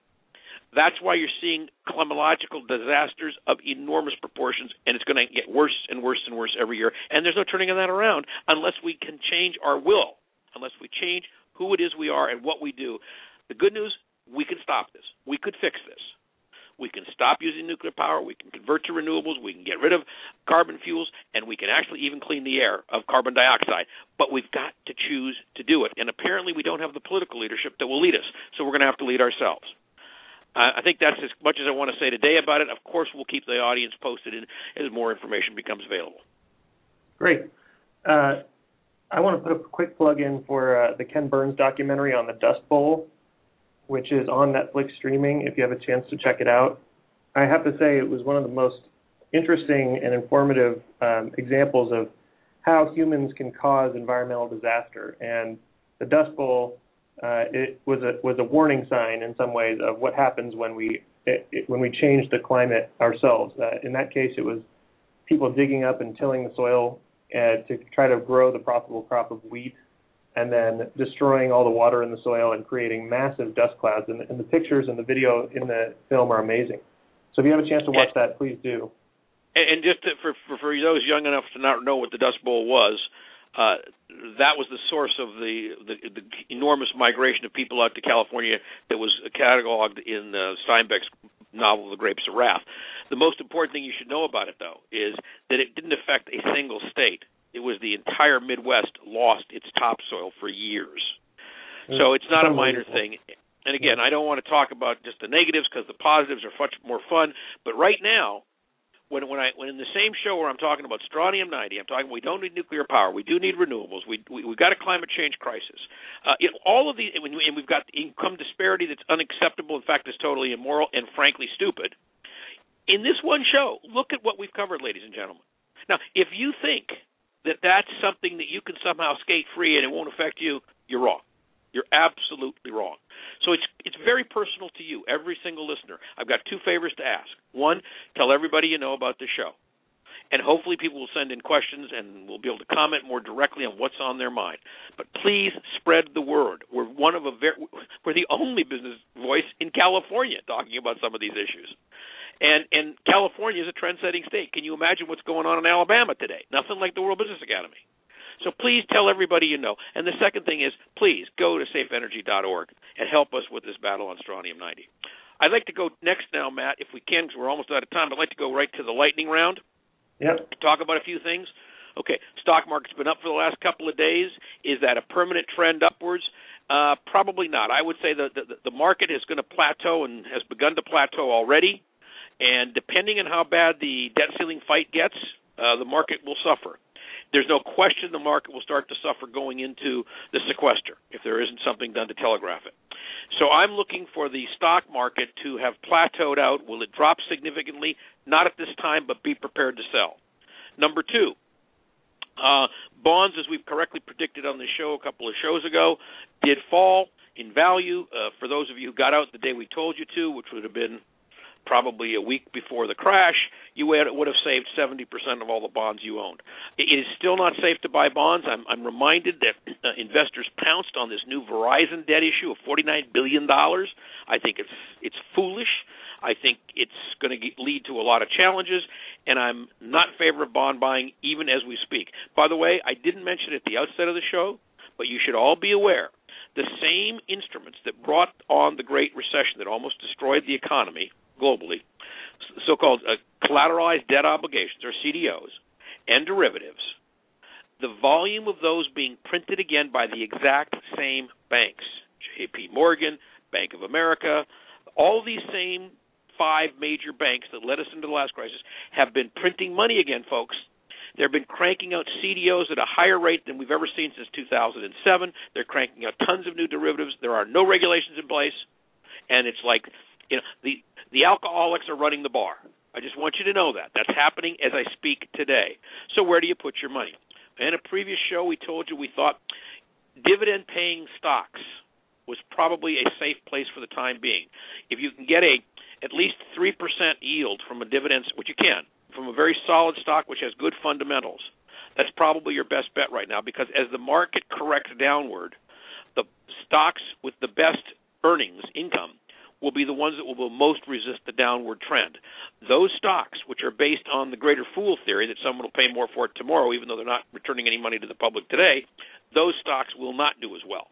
That's why you're seeing climatological disasters of enormous proportions, and it's going to get worse and worse and worse every year. And there's no turning that around unless we can change our will, unless we change who it is we are and what we do. The good news, we can stop this. We could fix this. We can stop using nuclear power. We can convert to renewables. We can get rid of carbon fuels, and we can actually even clean the air of carbon dioxide. But we've got to choose to do it. And apparently we don't have the political leadership that will lead us, so we're going to have to lead ourselves. I think that's as much as I want to say today about it. Of course, we'll keep the audience posted as more information becomes available. Great. I want to put a quick plug in for the Ken Burns documentary on the Dust Bowl, which is on Netflix streaming if you have a chance to check it out. I have to say it was one of the most interesting and informative examples of how humans can cause environmental disaster. And the Dust Bowl it was a warning sign in some ways of what happens when we change the climate ourselves. In that case, it was people digging up and tilling the soil to try to grow the profitable crop of wheat, and then destroying all the water in the soil and creating massive dust clouds. And the pictures and the video in the film are amazing. So if you have a chance to watch that, please do. And just for those young enough to not know what the Dust Bowl was, that was the source of the enormous migration of people out to California that was cataloged in Steinbeck's novel, The Grapes of Wrath. The most important thing you should know about it, though, is that it didn't affect a single state. It was the entire Midwest lost its topsoil for years. So it's not a minor thing. And again, I don't want to talk about just the negatives because the positives are much more fun. But right now, When in the same show where I'm talking about strontium-90, I'm talking we don't need nuclear power, we do need renewables, we've got a climate change crisis. All of these, and we've got income disparity that's unacceptable, in fact, is totally immoral and frankly stupid. In this one show, look at what we've covered, ladies and gentlemen. Now, if you think that that's something that you can somehow skate free and it won't affect you, you're wrong. You're absolutely wrong. So it's very personal to you, every single listener. I've got two favors to ask. One, tell everybody you know about the show. And hopefully people will send in questions and we'll be able to comment more directly on what's on their mind. But please spread the word. We're the only business voice in California talking about some of these issues. And California is a trend-setting state. Can you imagine what's going on in Alabama today? Nothing like the World Business Academy. So please tell everybody you know. And the second thing is, please go to safeenergy.org and help us with this battle on strontium-90. I'd like to go next now, Matt, if we can, because we're almost out of time. I'd like to go right to the lightning round. Yep. To talk about a few things. Okay, stock market's been up for the last couple of days. Is that a permanent trend upwards? Probably not. I would say that the market is going to plateau and has begun to plateau already. And depending on how bad the debt ceiling fight gets, the market will suffer. There's no question the market will start to suffer going into the sequester if there isn't something done to telegraph it. So I'm looking for the stock market to have plateaued out. Will it drop significantly? Not at this time, but be prepared to sell. Number two, bonds, as we've correctly predicted on the show a couple of shows ago, did fall in value. For those of you who got out the day we told you to, which would have been probably a week before the crash, you would have saved 70% of all the bonds you owned. It is still not safe to buy bonds. I'm reminded that investors pounced on this new Verizon debt issue of $49 billion. I think it's foolish. I think it's going to lead to a lot of challenges, and I'm not in favor of bond buying even as we speak. By the way, I didn't mention it at the outset of the show, but you should all be aware, the same instruments that brought on the Great Recession that almost destroyed the economy globally, so-called collateralized debt obligations, or CDOs, and derivatives, the volume of those being printed again by the exact same banks, J.P. Morgan, Bank of America, all these same five major banks that led us into the last crisis have been printing money again, folks. They've been cranking out CDOs at a higher rate than we've ever seen since 2007. They're cranking out tons of new derivatives. There are no regulations in place, and it's like, you know, the alcoholics are running the bar. I just want you to know that. That's happening as I speak today. So where do you put your money? In a previous show, we told you we thought dividend-paying stocks was probably a safe place for the time being. If you can get at least 3% yield from a dividend, which you can, from a very solid stock which has good fundamentals, that's probably your best bet right now, because as the market corrects downward, the stocks with the best earnings income will be the ones that will most resist the downward trend. Those stocks, which are based on the greater fool theory that someone will pay more for it tomorrow, even though they're not returning any money to the public today, those stocks will not do as well.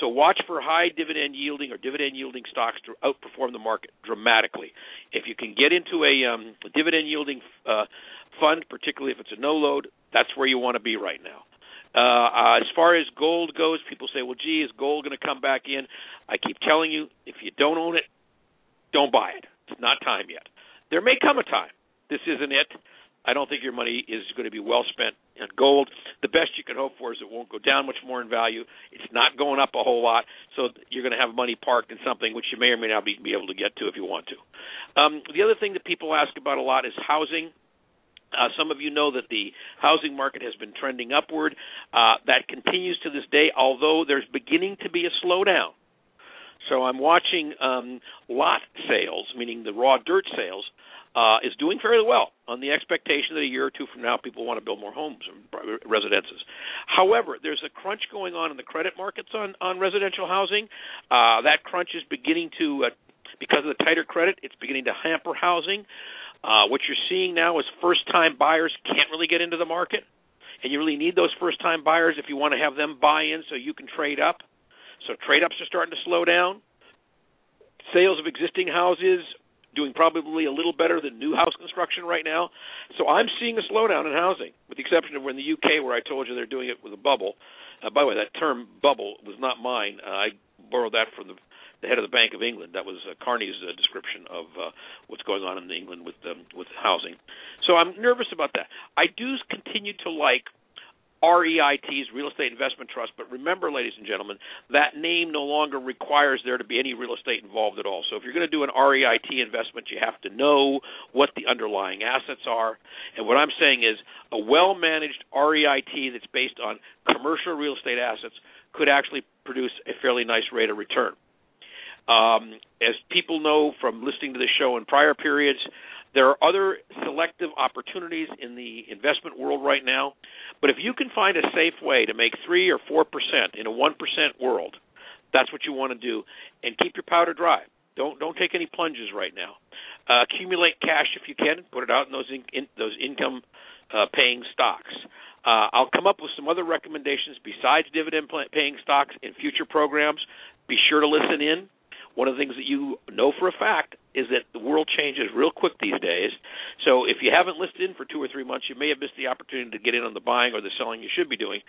So watch for high dividend yielding or dividend yielding stocks to outperform the market dramatically. If you can get into a dividend yielding fund, particularly if it's a no-load, that's where you want to be right now. As far as gold goes, people say, well, gee, is gold going to come back in? I keep telling you, if you don't own it, don't buy it. It's not time yet. There may come a time. This isn't it. I don't think your money is going to be well spent on gold. The best you can hope for is it won't go down much more in value. It's not going up a whole lot, so you're going to have money parked in something which you may or may not be able to get to if you want to. The other thing that people ask about a lot is housing. Some of you know that the housing market has been trending upward. That continues to this day, although there's beginning to be a slowdown. So I'm watching lot sales, meaning the raw dirt sales, is doing fairly well on the expectation that a year or two from now people want to build more homes and residences. However, there's a crunch going on in the credit markets on residential housing. That crunch is beginning to, because of the tighter credit, it's beginning to hamper housing. What you're seeing now is first-time buyers can't really get into the market, and you really need those first-time buyers if you want to have them buy in so you can trade up. So trade-ups are starting to slow down. Sales of existing houses doing probably a little better than new house construction right now. So I'm seeing a slowdown in housing, with the exception of in the UK where I told you they're doing it with a bubble. By the way, that term bubble was not mine. I borrowed that from the head of the Bank of England. That was Carney's description of what's going on in England with housing. So I'm nervous about that. I do continue to like REITs, Real Estate Investment Trust, but remember, ladies and gentlemen, that name no longer requires there to be any real estate involved at all. So if you're going to do an REIT investment, you have to know what the underlying assets are. And what I'm saying is a well-managed REIT that's based on commercial real estate assets could actually produce a fairly nice rate of return. As people know from listening to this show in prior periods, there are other selective opportunities in the investment world right now. But if you can find a safe way to make 3 or 4% in a 1% world, that's what you want to do. And keep your powder dry. Don't take any plunges right now. Accumulate cash if you can. Put it out in those income-paying stocks. I'll come up with some other recommendations besides dividend-paying stocks in future programs. Be sure to listen in. One of the things that you know for a fact is that the world changes real quick these days. So if you haven't listened in for 2 or 3 months, you may have missed the opportunity to get in on the buying or the selling you should be doing.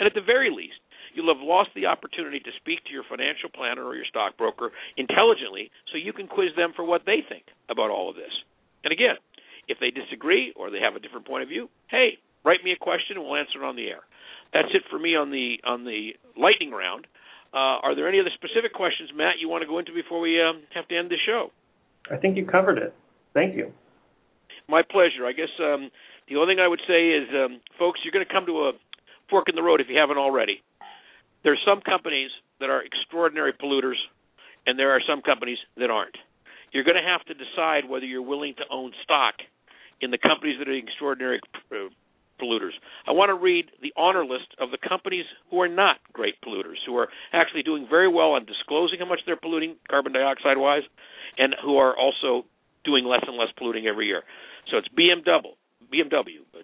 And at the very least, you'll have lost the opportunity to speak to your financial planner or your stockbroker intelligently so you can quiz them for what they think about all of this. And again, if they disagree or they have a different point of view, hey, write me a question and we'll answer it on the air. That's it for me on the lightning round. Are there any other specific questions, Matt, you want to go into before we have to end the show? I think you covered it. Thank you. My pleasure. I guess the only thing I would say is, folks, you're going to come to a fork in the road if you haven't already. There are some companies that are extraordinary polluters, and there are some companies that aren't. You're going to have to decide whether you're willing to own stock in the companies that are extraordinary polluters. I want to read the honor list of the companies who are not great polluters, who are actually doing very well on disclosing how much they're polluting carbon dioxide-wise, and who are also doing less and less polluting every year. So it's BMW,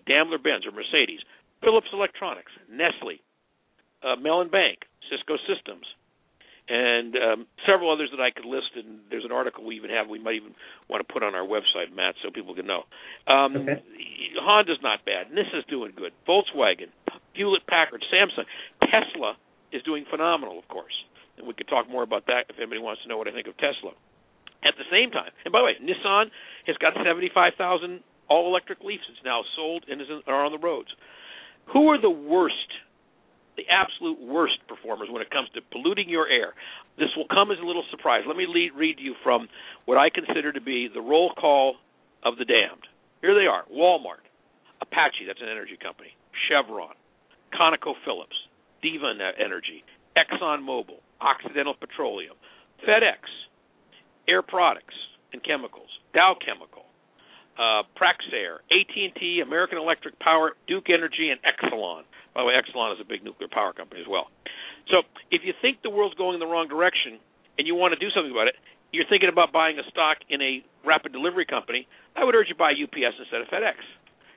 Daimler-Benz or Mercedes, Philips Electronics, Nestle, Mellon Bank, Cisco Systems, and several others that I could list. And there's an article we might even want to put on our website, Matt, so people can know. Okay. Honda's not bad. Nissa's doing good. Volkswagen, Hewlett-Packard, Samsung. Tesla is doing phenomenal, of course. And we could talk more about that if anybody wants to know what I think of Tesla. At the same time, and by the way, Nissan has got 75,000 all-electric Leafs. It's now sold and are on the roads. Who are the worst, the absolute worst performers when it comes to polluting your air? This will come as a little surprise. Let me read you from what I consider to be the roll call of the damned. Here they are: Walmart, Apache, that's an energy company, Chevron, ConocoPhillips, Diva Energy, ExxonMobil, Occidental Petroleum, FedEx, Air Products and Chemicals, Dow Chemical, Praxair, AT&T, American Electric Power, Duke Energy, and Exelon. By the way, Exelon is a big nuclear power company as well. So if you think the world's going in the wrong direction and you want to do something about it, you're thinking about buying a stock in a rapid delivery company, I would urge you to buy UPS instead of FedEx,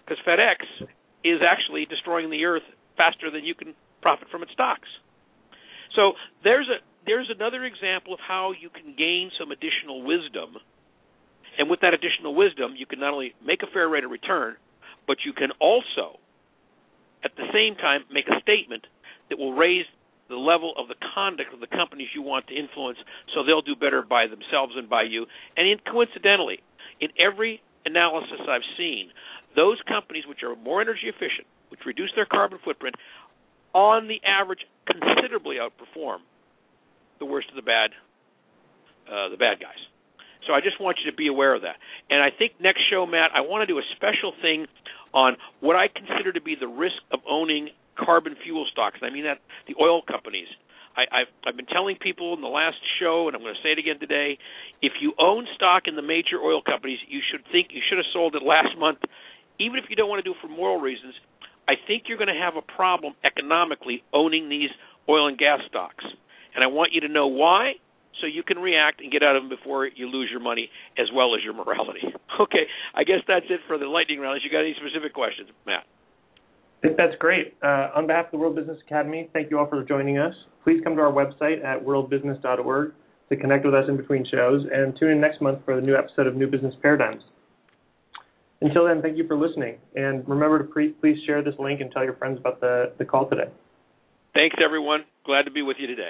because FedEx is actually destroying the earth faster than you can profit from its stocks. So there's another example of how you can gain some additional wisdom, and with that additional wisdom, you can not only make a fair rate of return, but you can also, at the same time, make a statement that will raise the level of the conduct of the companies you want to influence, so they'll do better by themselves and by you. And coincidentally, in every analysis I've seen, those companies which are more energy efficient, which reduce their carbon footprint, on the average considerably outperform the worst of the bad guys. So I just want you to be aware of that. And I think next show, Matt, I want to do a special thing on what I consider to be the risk of owning carbon fuel stocks. I mean that the oil companies. I've been telling people in the last show, and I'm going to say it again today, if you own stock in the major oil companies, you should have sold it last month. Even if you don't want to do it for moral reasons, I think you're going to have a problem economically owning these oil and gas stocks. And I want you to know why, so you can react and get out of them before you lose your money as well as your morality. Okay, I guess that's it for the lightning round. If you got any specific questions, Matt? I think that's great. On behalf of the World Business Academy, thank you all for joining us. Please come to our website at worldbusiness.org to connect with us in between shows, and tune in next month for the new episode of New Business Paradigms. Until then, thank you for listening, and remember to please share this link and tell your friends about the call today. Thanks, everyone. Glad to be with you today.